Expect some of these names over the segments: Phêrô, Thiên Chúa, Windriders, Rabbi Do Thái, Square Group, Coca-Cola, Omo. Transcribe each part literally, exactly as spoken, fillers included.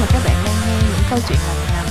mà các bạn đang nghe những câu chuyện làm ngành.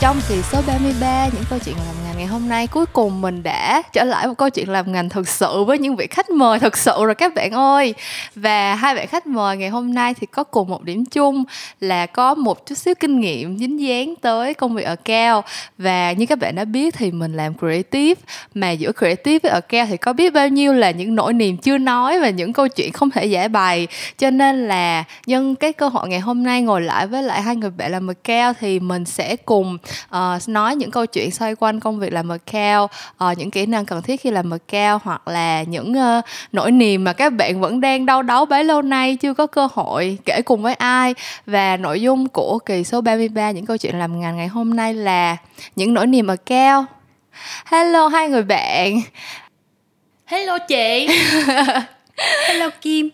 Trong kỳ số ba mươi ba những câu chuyện làm ngành ngày hôm nay, cuối cùng mình đã trở lại một câu chuyện làm ngành thực sự với những vị khách mời thực sự rồi các bạn ơi. Và hai vị khách mời ngày hôm nay thì có cùng một điểm chung là có một chút xíu kinh nghiệm dính dáng tới công việc ở cao. Và như các bạn đã biết thì mình làm creative, mà giữa creative với ở cao thì có biết bao nhiêu là những nỗi niềm chưa nói và những câu chuyện không thể giải bày. Cho nên là nhân cái cơ hội ngày hôm nay ngồi lại với lại hai người bạn làm ở cao thì mình sẽ cùng Uh, nói những câu chuyện xoay quanh công việc làm account, uh, những kỹ năng cần thiết khi làm account, hoặc là những uh, nỗi niềm mà các bạn vẫn đang đau đáu bấy lâu nay chưa có cơ hội kể cùng với ai. Và nội dung của kỳ số ba mươi ba những câu chuyện làm ngành ngày hôm nay là những nỗi niềm account. Hello hai người bạn. Hello chị. Hello Kim.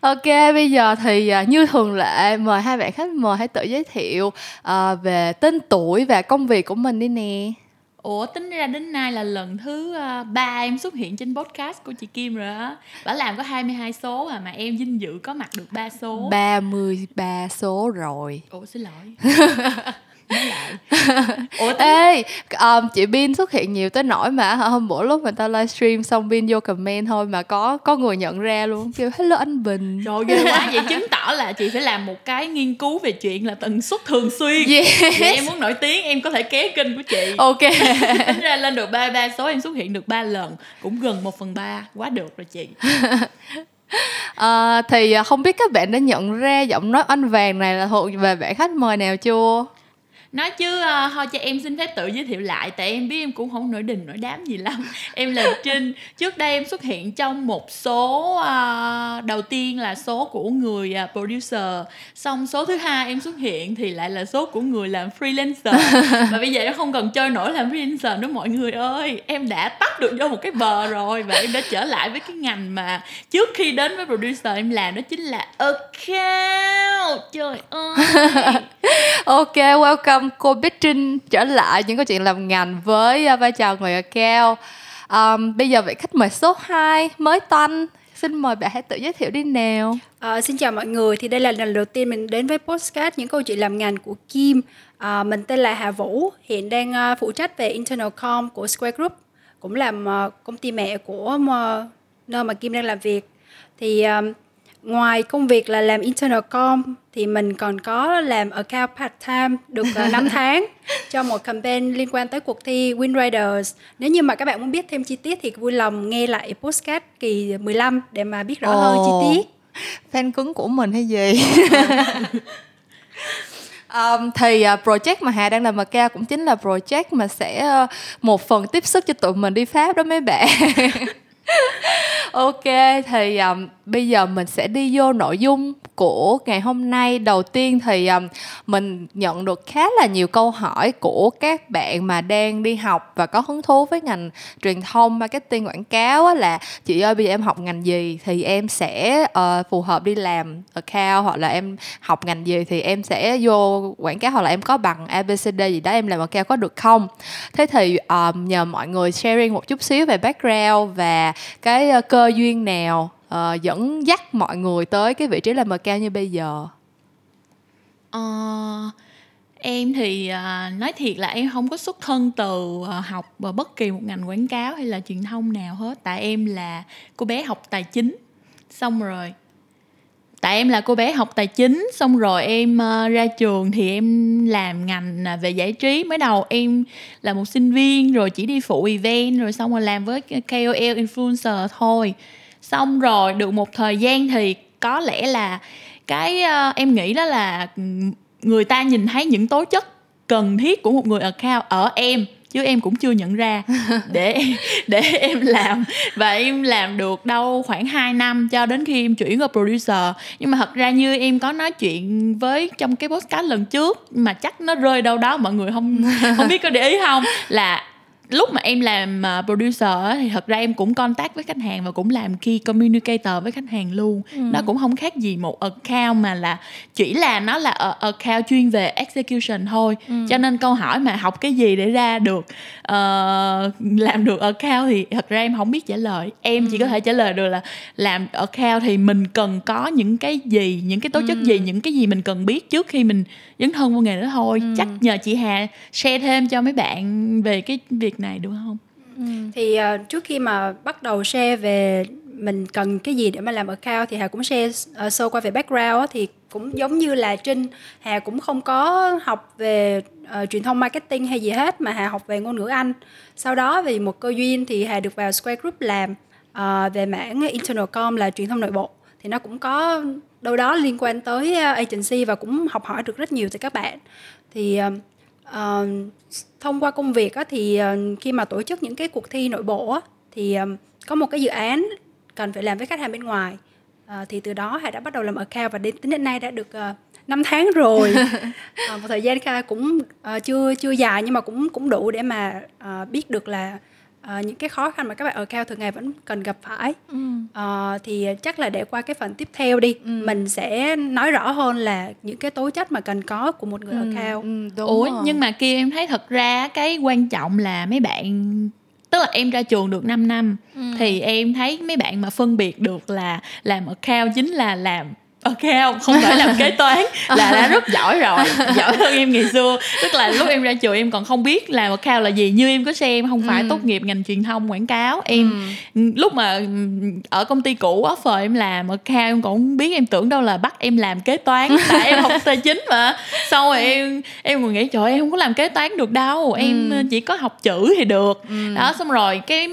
Ok, bây giờ thì như thường lệ mời hai bạn khách mời hãy tự giới thiệu uh, về tên tuổi và công việc của mình đi nè. Ủa, tính ra đến nay là lần thứ ba em xuất hiện trên podcast của chị Kim rồi á. Bả làm có hai mươi hai số à, mà em vinh dự có mặt được ba số. ba mươi ba số rồi. Ủa, xin lỗi. Lại. Ủa, ê, um, chị Bin xuất hiện nhiều tới nỗi mà hôm bữa lúc người ta livestream xong Bin vô comment thôi mà có có người nhận ra luôn, kêu hello anh Bình. Trời ghê quá, vậy chứng tỏ là chị phải làm một cái nghiên cứu về chuyện là tần suất thường xuyên. Yes. Vậy em muốn nổi tiếng em có thể kéo kênh của chị. Ok. Tính ra lên được ba mươi ba số, em xuất hiện được ba lần, cũng gần một phần ba, quá được rồi chị. À, thì không biết các bạn đã nhận ra giọng nói anh vàng này là thuộc về bạn khách mời nào chưa? Nói chứ uh, thôi cho em xin phép tự giới thiệu lại. Tại em biết em cũng không nổi đình nổi đám gì lắm. Em là Trinh. Trước đây em xuất hiện trong một số uh, đầu tiên là số của người uh, producer. Xong số thứ hai em xuất hiện thì lại là số của người làm freelancer. Và bây giờ em không cần chơi nổi làm freelancer nữa mọi người ơi. Em đã tắt được vô một cái bờ rồi. Và em đã trở lại với cái ngành mà trước khi đến với producer em làm, đó chính là account. Trời ơi. Ok, welcome cô Bích Trinh trở lại những câu chuyện làm ngành với vai trò người account. Um, bây giờ vị khách mời số hai mới toanh, xin mời bạn hãy tự giới thiệu đi nào. À, xin chào mọi người, thì đây là lần đầu tiên mình đến với podcast những câu chuyện làm ngành của Kim. À, mình tên là Hà Vũ, hiện đang uh, phụ trách về internal com của Square Group, cũng làm uh, công ty mẹ của uh, nơi mà Kim đang làm việc. Thì uh, ngoài công việc là làm internal com thì mình còn có làm account part-time được năm tháng cho một campaign liên quan tới cuộc thi Windriders. Nếu như mà các bạn muốn biết thêm chi tiết thì vui lòng nghe lại podcast kỳ mười lăm để mà biết rõ oh, hơn chi tiết. Fan cứng của mình hay gì? Um, thì uh, project mà Hà đang làm ở ca cũng chính là project mà sẽ uh, một phần tiếp sức cho tụi mình đi Pháp đó mấy bạn. Ok, thì um, bây giờ mình sẽ đi vô nội dung của ngày hôm nay. Đầu tiên thì um, mình nhận được khá là nhiều câu hỏi của các bạn mà đang đi học và có hứng thú với ngành truyền thông, marketing, quảng cáo á, là chị ơi bây giờ em học ngành gì thì em sẽ uh, phù hợp đi làm account, hoặc là em học ngành gì thì em sẽ vô quảng cáo, hoặc là em có bằng a bê xê đê gì đó em làm account có được không. Thế thì um, nhờ mọi người sharing một chút xíu về background và cái uh, cơ duyên nào Uh, dẫn dắt mọi người tới cái vị trí làm account như bây giờ. Ờ... Uh... Em thì uh, nói thiệt là em không có xuất thân từ uh, học bất kỳ một ngành quảng cáo hay là truyền thông nào hết. Tại em là cô bé học tài chính. Xong rồi Tại em là cô bé học tài chính Xong rồi em uh, ra trường thì em làm ngành về giải trí. Mới đầu em là một sinh viên, rồi chỉ đi phụ event, rồi xong rồi làm với ca o lờ influencer thôi. Xong rồi được một thời gian thì có lẽ là cái uh, em nghĩ đó là người ta nhìn thấy những tố chất cần thiết của một người account ở em, chứ em cũng chưa nhận ra, để để em làm. Và em làm được đâu khoảng hai năm cho đến khi em chuyển qua producer. Nhưng mà thật ra như em có nói chuyện với trong cái podcast lần trước mà chắc nó rơi đâu đó mọi người không không biết có để ý không, là lúc mà em làm producer thì thật ra em cũng contact với khách hàng và cũng làm key communicator với khách hàng luôn. Ừ. Nó cũng không khác gì một account, mà là chỉ là nó là account chuyên về execution thôi. Ừ. Cho nên câu hỏi mà học cái gì để ra được uh, làm được account thì thật ra em không biết trả lời. Em ừ. chỉ có thể trả lời được là làm account thì mình cần có những cái gì, những cái tố chất ừ. gì, những cái gì mình cần biết trước khi mình dấn thân vào nghề đó thôi. Ừ. Chắc nhờ chị Hà share thêm cho mấy bạn về cái việc này đúng không? Ừ. Thì uh, trước khi mà bắt đầu share về mình cần cái gì để mà làm account thì Hà cũng share uh, sơ qua về background á, thì cũng giống như là Trinh, Hà cũng không có học về uh, truyền thông marketing hay gì hết, mà Hà học về ngôn ngữ Anh. Sau đó vì một cơ duyên thì Hà được vào Square Group làm uh, về mảng internal com là truyền thông nội bộ, thì nó cũng có đâu đó liên quan tới agency và cũng học hỏi được rất nhiều từ các bạn. Thì uh, thông qua công việc á, thì uh, khi mà tổ chức những cái cuộc thi nội bộ á, thì um, có một cái dự án cần phải làm với khách hàng bên ngoài. Uh, thì từ đó Hà đã bắt đầu làm account và đến, tính đến nay đã được uh, năm tháng rồi. uh, một thời gian Hà cũng uh, chưa chưa dài nhưng mà cũng cũng đủ để mà uh, biết được là À, những cái khó khăn mà các bạn ở cao thường ngày vẫn cần gặp phải. ừ. à, Thì chắc là để qua cái phần tiếp theo đi. ừ. Mình sẽ nói rõ hơn là những cái tố chất mà cần có của một người ừ. ở cao. ừ, Ủa rồi. Nhưng mà kia em thấy thật ra cái quan trọng là mấy bạn, tức là em ra trường được năm năm ừ. thì em thấy mấy bạn mà phân biệt được là làm ở cao chính là làm account, không phải làm kế toán là đã rất giỏi rồi, giỏi hơn em ngày xưa. Tức là lúc em ra trường em còn không biết làm account là gì. Như em có xem, em không phải ừ. tốt nghiệp ngành truyền thông quảng cáo. Em ừ. lúc mà ở công ty cũ offer em làm account em còn không biết, em tưởng đâu là bắt em làm kế toán, tại em học tài chính mà. Xong rồi em em còn nghĩ trời em không có làm kế toán được đâu, em ừ. chỉ có học chữ thì được. ừ. Đó, xong rồi cái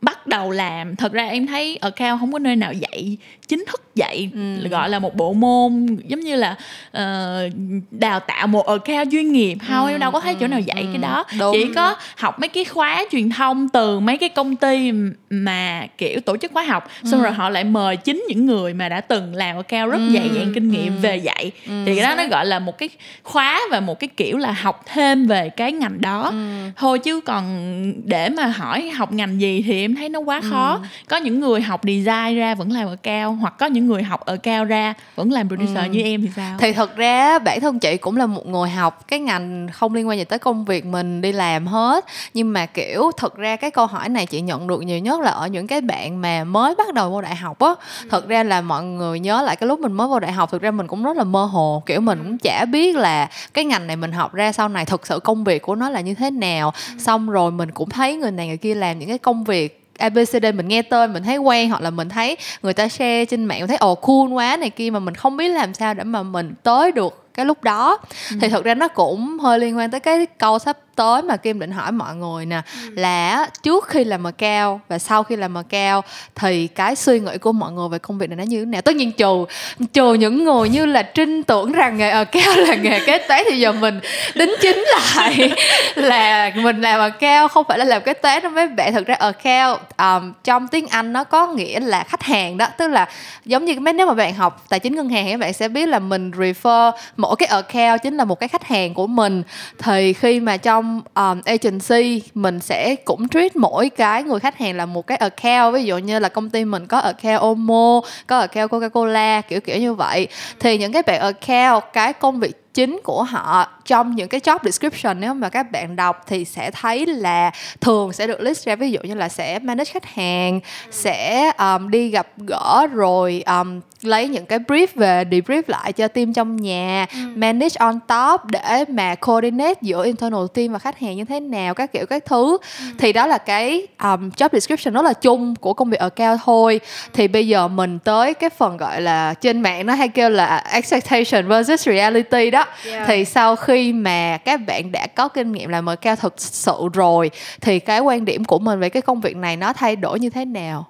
bắt đầu làm. Thật ra em thấy account không có nơi nào dạy chính thức, dạy ừ. gọi là một bộ môn giống như là uh, đào tạo một account chuyên nghiệp. Không, ừ, em đâu có thấy ừ, chỗ nào dạy ừ, cái đó. Đúng. Chỉ có học mấy cái khóa truyền thông từ mấy cái công ty mà kiểu tổ chức khóa học, xong ừ. rồi họ lại mời chính những người mà đã từng làm account rất dày dặn ừ, kinh nghiệm ừ, về dạy. Ừ, thì cái đó nó gọi là một cái khóa và một cái kiểu là học thêm về cái ngành đó ừ. thôi, chứ còn để mà hỏi học ngành gì thì em thấy nó quá khó. Ừ. Có những người học design ra vẫn làm account, hoặc có những người học account ra vẫn làm producer. ừ. Như em thì sao? Thì thật ra bản thân chị cũng là một người học cái ngành không liên quan gì tới công việc mình đi làm hết, nhưng mà kiểu thật ra cái câu hỏi này chị nhận được nhiều nhất là ở những cái bạn mà mới bắt đầu vô đại học á. ừ. Thật ra là mọi người nhớ lại cái lúc mình mới vô đại học, thực ra mình cũng rất là mơ hồ, kiểu mình cũng chả biết là cái ngành này mình học ra sau này thực sự công việc của nó là như thế nào. ừ. Xong rồi mình cũng thấy người này người kia làm những cái công việc a bê xê đê, mình nghe tên mình thấy quen, hoặc là mình thấy người ta share trên mạng mình thấy ồ cool quá này kia, mà mình không biết làm sao để mà mình tới được cái lúc đó. ừ. Thì thực ra nó cũng hơi liên quan tới cái câu sắp tới mà Kim định hỏi mọi người nè, ừ. là trước khi làm account và sau khi làm account thì cái suy nghĩ của mọi người về công việc này nó như thế nào. Tất nhiên trừ trừ những người như là Trinh tưởng rằng nghề account là nghề kế toán, thì giờ mình đính chính lại là mình làm account không phải là làm kế toán đâu mấy bạn. Thực ra account um, trong tiếng Anh nó có nghĩa là khách hàng đó, tức là giống như mấy, nếu mà bạn học tài chính ngân hàng các bạn sẽ biết là mình refer mỗi cái account chính là một cái khách hàng của mình. Thì khi mà trong um, agency mình sẽ cũng treat mỗi cái người khách hàng là một cái account. Ví dụ như là công ty mình có account Omo, có account Coca-Cola, kiểu kiểu như vậy. Thì những cái bạn account, cái công việc chính của họ trong những cái job description nếu mà các bạn đọc thì sẽ thấy là thường sẽ được list ra, ví dụ như là sẽ manage khách hàng, sẽ um, đi gặp gỡ, rồi um, lấy những cái brief về debrief lại cho team trong nhà, ừ. manage on top để mà coordinate giữa internal team và khách hàng như thế nào, các kiểu các thứ. ừ. Thì đó là cái um, job description rất là chung của công việc account thôi. Thì bây giờ mình tới cái phần gọi là trên mạng nó hay kêu là expectation versus reality đó. Yeah. Thì sau khi mà các bạn đã có kinh nghiệm làm account thực sự rồi thì cái quan điểm của mình về cái công việc này nó thay đổi như thế nào?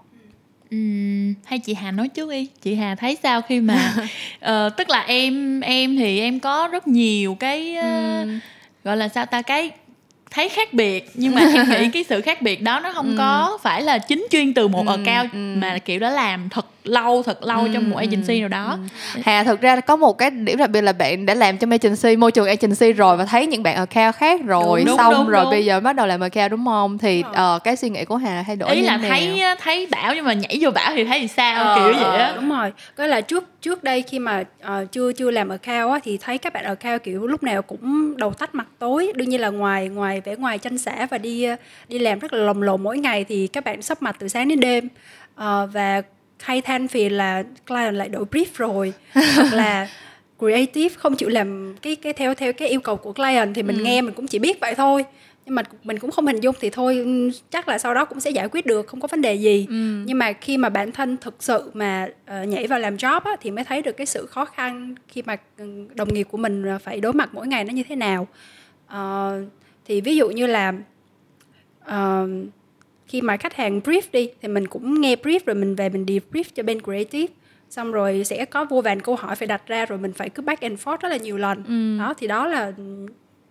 Uhm, hay chị Hà nói trước đi. Chị Hà thấy sao khi mà uh, tức là em em thì em có rất nhiều cái uh, uhm. gọi là sao ta, cái thấy khác biệt, nhưng mà em nghĩ cái sự khác biệt đó nó không ừ. có phải là chính chuyên từ một account, ừ. mà kiểu đã làm thật lâu thật lâu ừ. trong một agency nào đó. ừ. Hà, thực ra có một cái điểm đặc biệt là bạn đã làm trong agency, môi trường agency rồi và thấy những bạn account khác rồi, đúng, đúng, xong đúng, rồi đúng. Bây giờ bắt đầu làm account, đúng không? Thì ờ. uh, cái suy nghĩ của Hà thay đổi ý như là nào? thấy thấy bão nhưng mà nhảy vô bão thì thấy thì sao, ờ, kiểu vậy á. Đúng rồi, có là trước trước đây khi mà uh, chưa chưa làm account á thì thấy các bạn account kiểu lúc nào cũng đầu tách mặt tối, đương nhiên là ngoài ngoài vẻ ngoài tranh xã và đi đi làm rất là lồng lộn mỗi ngày thì các bạn sắp mặt từ sáng đến đêm, uh, và hay than phiền là client lại đổi brief rồi hoặc là creative không chịu làm cái cái theo theo cái yêu cầu của client thì mình ừ. nghe mình cũng chỉ biết vậy thôi, nhưng mà mình cũng không hình dung thì thôi chắc là sau đó cũng sẽ giải quyết được, không có vấn đề gì. ừ. Nhưng mà khi mà bản thân thực sự mà uh, nhảy vào làm job á, thì mới thấy được cái sự khó khăn khi mà đồng nghiệp của mình phải đối mặt mỗi ngày nó như thế nào. Uh, thì ví dụ như là uh, khi mà khách hàng brief đi thì mình cũng nghe brief rồi mình về mình debrief cho bên creative, xong rồi sẽ có vô vàn câu hỏi phải đặt ra, rồi mình phải cứ back and forth rất là nhiều lần. ừ. Đó thì đó là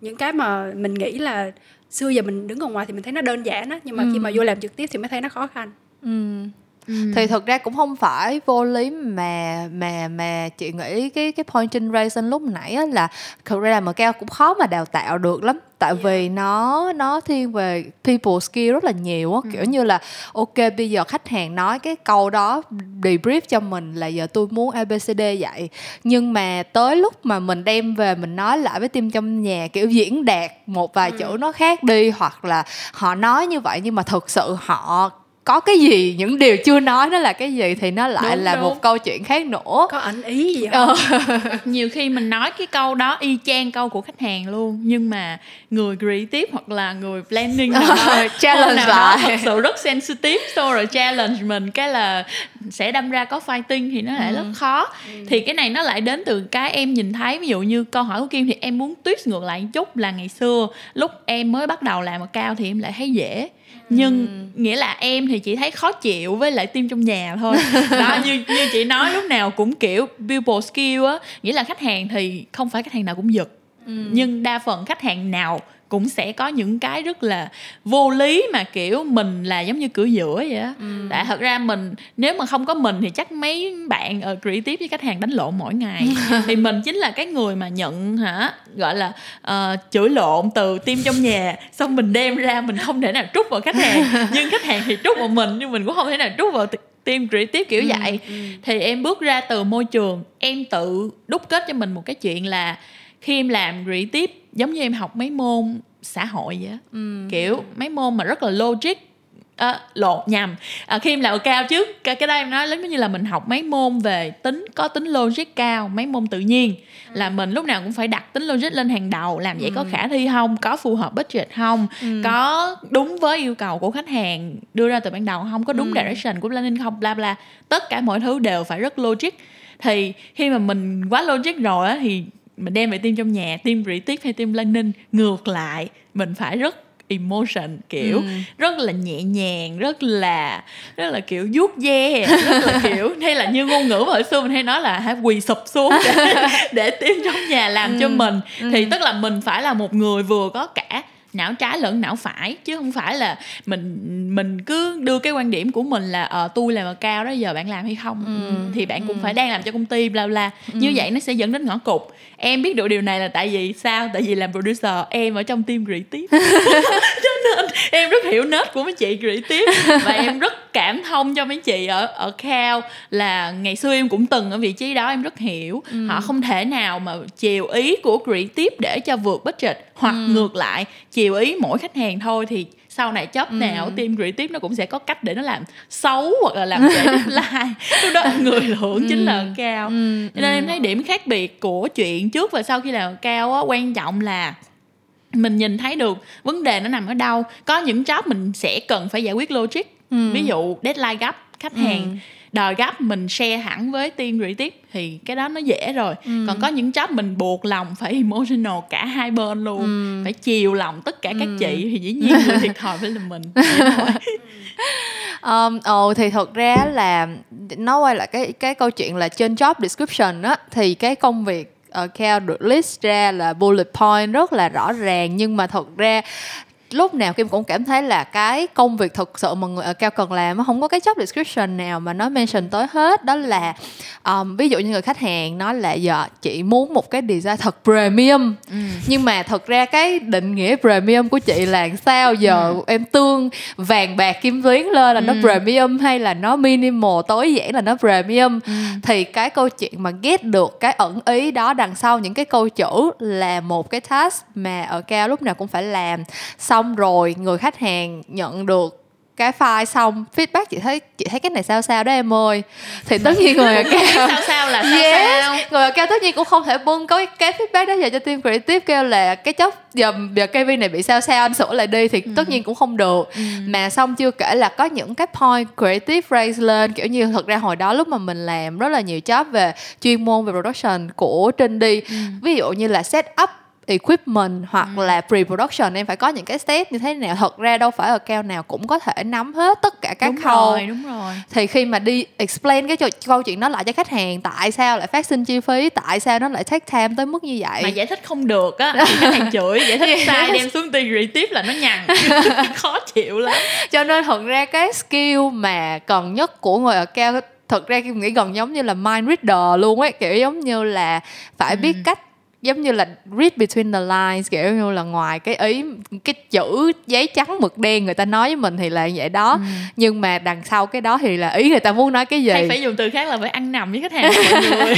những cái mà mình nghĩ là xưa giờ mình đứng ở ngoài thì mình thấy nó đơn giản đó, nhưng mà ừ. khi mà vô làm trực tiếp thì mới thấy nó khó khăn. ừ. Ừ. Thì thực ra cũng không phải vô lý mà mà mà chị nghĩ cái cái point generation lúc nãy là thực ra là Macau cũng khó mà đào tạo được lắm, tại yeah. vì nó nó thiên về people skill rất là nhiều á, ừ. kiểu như là ok bây giờ khách hàng nói cái câu đó debrief cho mình là giờ tôi muốn a bê xê đê vậy, nhưng mà tới lúc mà mình đem về mình nói lại với team trong nhà kiểu diễn đạt một vài ừ. chữ nó khác đi, hoặc là họ nói như vậy nhưng mà thực sự họ có cái gì, những điều chưa nói nó là cái gì thì nó lại đúng, là đúng. một câu chuyện khác nữa. Có ảnh ý gì không? Ừ. Nhiều khi mình nói cái câu đó y chang câu của khách hàng luôn, nhưng mà người creative hoặc là người planning nào đó, challenge lại thật sự rất sensitive, so rồi challenge mình cái là sẽ đâm ra có fighting thì nó lại ừ. rất khó. ừ. Thì cái này nó lại đến từ cái em nhìn thấy. Ví dụ như câu hỏi của Kim thì em muốn twist ngược lại một chút là ngày xưa lúc em mới bắt đầu làm account thì em lại thấy dễ, nhưng ừ. nghĩa là em thì chỉ thấy khó chịu với lại team trong nhà thôi. Đó, như, như chị nói lúc nào cũng kiểu people skill á, nghĩa là khách hàng thì không phải khách hàng nào cũng giật, ừ. nhưng đa phần khách hàng nào cũng sẽ có những cái rất là vô lý mà kiểu mình là giống như cửa giữa vậy á. ừ. Tại thật ra mình, nếu mà không có mình thì chắc mấy bạn ở creative với khách hàng đánh lộn mỗi ngày. Thì mình chính là cái người mà nhận hả, gọi là uh, chửi lộn từ team trong nhà, xong mình đem ra mình không thể nào trút vào khách hàng, nhưng khách hàng thì trút vào mình, nhưng mình cũng không thể nào trút vào team creative kiểu vậy. ừ. Thì em bước ra từ môi trường, em tự đúc kết cho mình một cái chuyện là khi em làm creative giống như em học mấy môn xã hội vậy á, ừ. kiểu mấy môn mà rất là logic, à, lột nhầm à, khi em làm cao trước cái, cái đó em nói giống như là mình học mấy môn về tính, có tính logic cao, mấy môn tự nhiên ừ. là mình lúc nào cũng phải đặt tính logic lên hàng đầu, làm vậy ừ. có khả thi không, có phù hợp budget không, ừ. có đúng với yêu cầu của khách hàng đưa ra từ ban đầu không, có đúng ừ. direction của planning không, bla bla, tất cả mọi thứ đều phải rất logic. Thì khi mà mình quá logic rồi á thì mình đem về team trong nhà, team creative hay team planning ngược lại mình phải rất emotion, kiểu ừ. rất là nhẹ nhàng, rất là rất là kiểu vuốt ve, rất là kiểu hay là như ngôn ngữ mà hồi xưa mình hay nói là hãy quỳ sụp xuống để, để team trong nhà làm ừ. cho mình. ừ. Thì tức là mình phải là một người vừa có cả não trái lẫn não phải, chứ không phải là mình mình cứ đưa cái quan điểm của mình là ờ, tôi làm cao đó giờ bạn làm hay không, ừ, thì bạn cũng ừ. phải đang làm cho công ty bla bla. ừ. Như vậy nó sẽ dẫn đến ngõ cụt. Em biết được điều này là tại vì sao? Tại vì làm producer em ở trong team creative, cho nên em rất hiểu nết của mấy chị creative và em rất cảm thông cho mấy chị ở ở cao, là ngày xưa em cũng từng ở vị trí đó, em rất hiểu. ừ. Họ không thể nào mà chiều ý của creative để cho vượt budget, hoặc ừ. ngược lại chiều ý mỗi khách hàng thôi, thì sau này job ừ. nào team creative nó cũng sẽ có cách để nó làm xấu hoặc là làm trễ deadline. Lúc đó người hưởng ừ. chính là cao. ừ. Cho nên ừ. em thấy điểm khác biệt của chuyện trước và sau khi làm cao á, quan trọng là mình nhìn thấy được vấn đề nó nằm ở đâu. Có những job mình sẽ cần phải giải quyết logic, ừ. ví dụ deadline gấp, khách hàng ừ. đòi gấp, mình share hẳn với team creative thì cái đó nó dễ rồi. ừ. Còn có những job mình buộc lòng phải emotional cả hai bên luôn, ừ. phải chiều lòng tất cả ừ. các chị, thì dĩ nhiên người thiệt thòi phải là mình. Um, oh, thì thật ra là nó quay lại cái, cái câu chuyện là trên job description á, thì cái công việc account được list ra là bullet point rất là rõ ràng, nhưng mà thật ra lúc nào Kim cũng cảm thấy là cái công việc thực sự mà người account cần làm nó không có cái job description nào mà nó mention tới hết. Đó là um, ví dụ như người khách hàng nói là giờ chị muốn một cái design thật premium, ừ. nhưng mà thật ra cái định nghĩa premium của chị là sao giờ ừ. em tương vàng bạc kim tuyến lên là ừ. nó premium hay là nó minimal tối giản là nó premium. ừ. Thì cái câu chuyện mà get được cái ẩn ý đó đằng sau những cái câu chữ là một cái task mà ở cao lúc nào cũng phải làm. Xong rồi người khách hàng nhận được cái file xong feedback chị thấy chị thấy cái này sao sao đó em ơi, thì tất nhiên người ở cao sao sao là sao yes. sao người ở cao tất nhiên cũng không thể bưng có cái feedback đó về cho team creative kêu là cái chốc giờ giờ ca vê này bị sao sao anh sửa lại đi, thì ừ. tất nhiên cũng không được. ừ. Mà xong chưa kể là có những cái point creative raise lên kiểu như thật ra hồi đó lúc mà mình làm rất là nhiều job về chuyên môn về production của Trindy, ừ. ví dụ như là set up equipment hoặc ừ. là pre-production em phải có những cái step như thế nào. Thật ra đâu phải account nào cũng có thể nắm hết tất cả các khâu. Đúng rồi, đúng rồi. Thì khi mà đi explain cái câu chuyện đó lại cho khách hàng, tại sao lại phát sinh chi phí, tại sao nó lại take time tới mức như vậy, mà giải thích không được á thì khách hàng chửi, giải thích sai đem xuống tiền rỉ tiếp là nó nhằn khó chịu lắm. Cho nên thật ra cái skill mà cần nhất của người account thật ra Kim nghĩ gần giống như là mind reader luôn ấy, kiểu giống như là phải biết ừ. cách giống như là read between the lines, kiểu như là ngoài cái ý cái chữ giấy trắng mực đen người ta nói với mình thì là vậy đó, ừ. nhưng mà đằng sau cái đó thì là ý người ta muốn nói cái gì. Hay phải dùng từ khác là phải ăn nằm với khách hàng mọi người.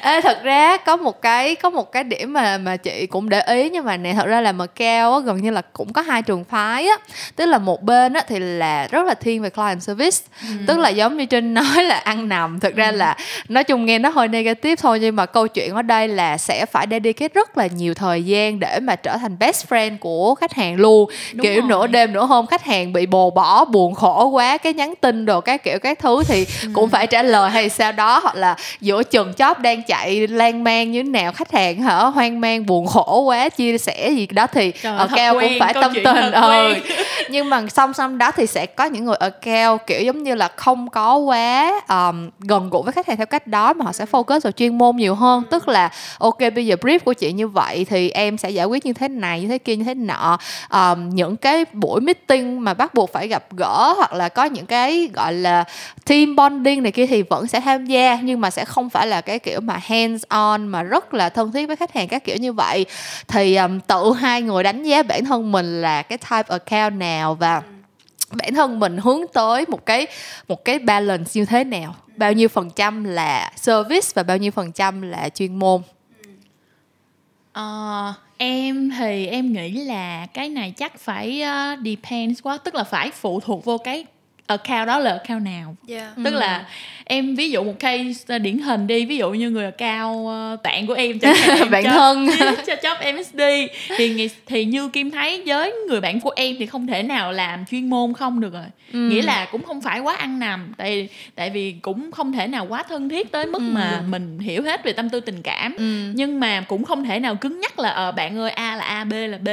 Ê, thật ra có một cái có một cái điểm mà mà chị cũng để ý nhưng mà này thật ra là Macau á, gần như là cũng có hai trường phái á, tức là một bên á thì là rất là thiên về client service, ừ. tức là giống như Trinh nói là ăn nằm. Thật ra ừ. là nói chung nghe nó hơi negative thôi, nhưng mà câu chuyện ở đây là sẽ phải dedicate rất là nhiều thời gian để mà trở thành best friend của khách hàng luôn. Đúng kiểu rồi. Nửa đêm nửa hôm khách hàng bị bồ bỏ buồn khổ quá cái nhắn tin đồ các kiểu các thứ thì ừ. cũng phải trả lời hay sao đó, hoặc là giữa chừng job đang chạy lan man như thế nào, khách hàng hả hoang mang buồn khổ quá chia sẻ gì đó thì account cũng phải tâm tình. ừ. Nhưng mà song song đó thì sẽ có những người account kiểu giống như là không có quá um, gần gũi với khách hàng theo cách đó, mà họ sẽ focus vào chuyên môn nhiều hơn. ừ. Tức là ok bây giờ brief của chị như vậy thì em sẽ giải quyết như thế này như thế kia như thế nọ. Um, những cái buổi meeting mà bắt buộc phải gặp gỡ hoặc là có những cái gọi là team bonding này kia thì vẫn sẽ tham gia, nhưng mà sẽ không phải là cái kiểu mà hands on mà rất là thân thiết với khách hàng các kiểu như vậy. Thì um, tự hai người đánh giá bản thân mình là cái type account nào và bản thân mình hướng tới một cái một cái balance như thế nào, bao nhiêu phần trăm là service và bao nhiêu phần trăm là chuyên môn. Uh, em thì em nghĩ là cái này chắc phải uh, depends quá, tức là phải phụ thuộc vô cái account đó là account nào. yeah. Tức ừ. là em ví dụ một case điển hình đi, ví dụ như người account bạn của em, em bạn thân cho job em ét đê thì, thì như Kim thấy với người bạn của em thì không thể nào làm chuyên môn không được rồi. ừ. Nghĩa là cũng không phải quá ăn nằm, tại, tại vì cũng không thể nào quá thân thiết tới mức ừ. mà mình hiểu hết về tâm tư tình cảm, ừ. nhưng mà cũng không thể nào cứng nhắc là ờ, bạn ơi A là A, B là B.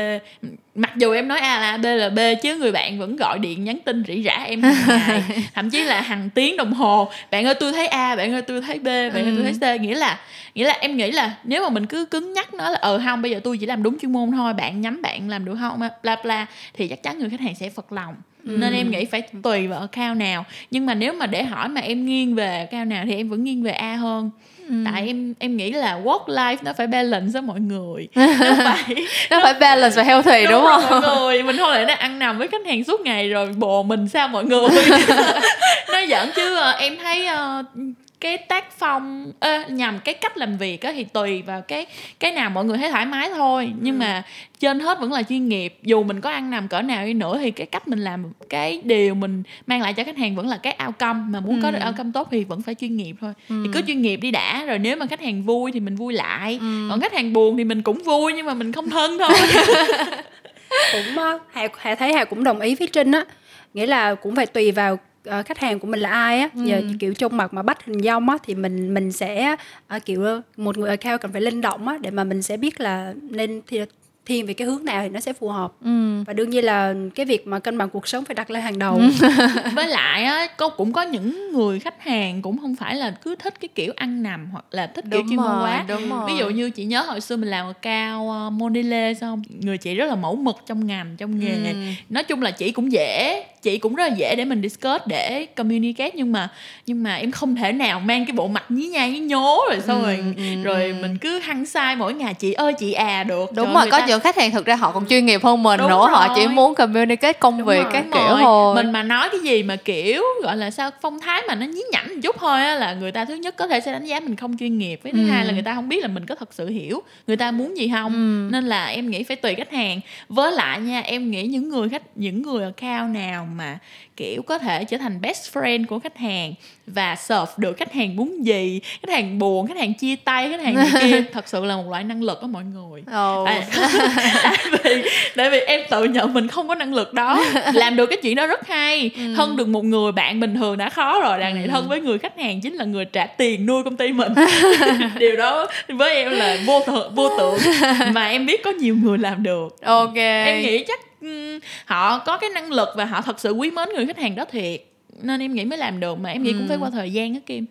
Mặc dù em nói A là A, B là B chứ người bạn vẫn gọi điện nhắn tin rỉ rả em hàng ngày, thậm chí là hàng tiếng đồng hồ. Bạn ơi tôi thấy A, bạn ơi tôi thấy B, bạn ừ. ơi tôi thấy C. Nghĩa là nghĩa là em nghĩ là nếu mà mình cứ cứng nhắc nó là ờ không bây giờ tôi chỉ làm đúng chuyên môn thôi, bạn nhắm bạn làm được không bla bla, thì chắc chắn người khách hàng sẽ phật lòng. ừ. Nên em nghĩ phải tùy vào account nào, nhưng mà nếu mà để hỏi mà em nghiêng về account nào thì em vẫn nghiêng về A hơn. Ừ. Tại em em nghĩ là work life nó phải balance với mọi người, nó phải nó phải balance và healthy, đúng, đúng không mọi người? Mình không thể nó ăn nằm với khách hàng suốt ngày rồi bồ mình sao mọi người. Nói giỡn chứ em thấy uh, cái tác phong ê, nhằm cái cách làm việc á thì tùy vào cái cái nào mọi người thấy thoải mái thôi, nhưng ừ. mà trên hết vẫn là chuyên nghiệp. Dù mình có ăn nằm cỡ nào đi nữa thì cái cách mình làm, cái điều mình mang lại cho khách hàng vẫn là cái outcome, mà muốn ừ. có được outcome tốt thì vẫn phải chuyên nghiệp thôi. ừ. Thì cứ chuyên nghiệp đi đã, rồi nếu mà khách hàng vui thì mình vui lại, ừ. còn khách hàng buồn thì mình cũng vui nhưng mà mình không thân thôi. Cũng Hà, Hà thấy Hà cũng đồng ý với Trinh á, nghĩa là cũng phải tùy vào Uh, khách hàng của mình là ai á. ừ. Giờ kiểu trong mặt mà bắt hình dong á thì mình mình sẽ uh, kiểu một người account cần phải linh động á để mà mình sẽ biết là nên thì thiên về cái hướng nào thì nó sẽ phù hợp. Ừ. Và đương nhiên là cái việc mà cân bằng cuộc sống phải đặt lên hàng đầu. Với lại á, cô cũng có những người khách hàng cũng không phải là cứ thích cái kiểu ăn nằm hoặc là thích đúng kiểu chuyên môn quá. Ví dụ như chị nhớ hồi xưa mình làm cao Mondelez không? Người chị rất là mẫu mực trong ngành, trong nghề. Ừ. Nói chung là chị cũng dễ, chị cũng rất là dễ để mình discuss, để communicate, nhưng mà nhưng mà em không thể nào mang cái bộ mặt nhí nhai nhí nhố rồi xong rồi ừ, ừ. rồi mình cứ hăng sai mỗi ngày chị ơi chị à được. Đúng rồi, có ta... những khách hàng thực ra họ còn chuyên nghiệp hơn mình đúng nữa rồi. Họ chỉ muốn communicate công đúng việc rồi, các kiểu rồi. Thôi mình mà nói cái gì mà kiểu gọi là sao phong thái mà nó nhí nhảnh một chút thôi á, là người ta thứ nhất có thể sẽ đánh giá mình không chuyên nghiệp, với thứ ừ. hai là người ta không biết là mình có thật sự hiểu người ta muốn gì không. ừ. Nên là em nghĩ phải tùy khách hàng. Với lại nha, em nghĩ những người khách những người account nào mà kiểu có thể trở thành best friend của khách hàng và serve được khách hàng muốn gì, khách hàng buồn, khách hàng chia tay, khách hàng gì kia, thật sự là một loại năng lực đó mọi người. Oh. à, tại, vì, tại vì em tự nhận mình không có năng lực đó. Làm được cái chuyện đó rất hay. ừ. Thân được một người bạn bình thường đã khó rồi, đằng này thân với người khách hàng chính là người trả tiền nuôi công ty mình. Điều đó với em là vô tượng, vô tượng mà em biết có nhiều người làm được. Ok, em nghĩ chắc họ có cái năng lực và họ thật sự quý mến người khách hàng đó thiệt, nên em nghĩ mới làm được. Mà em nghĩ ừ. cũng phải qua thời gian đó Kim.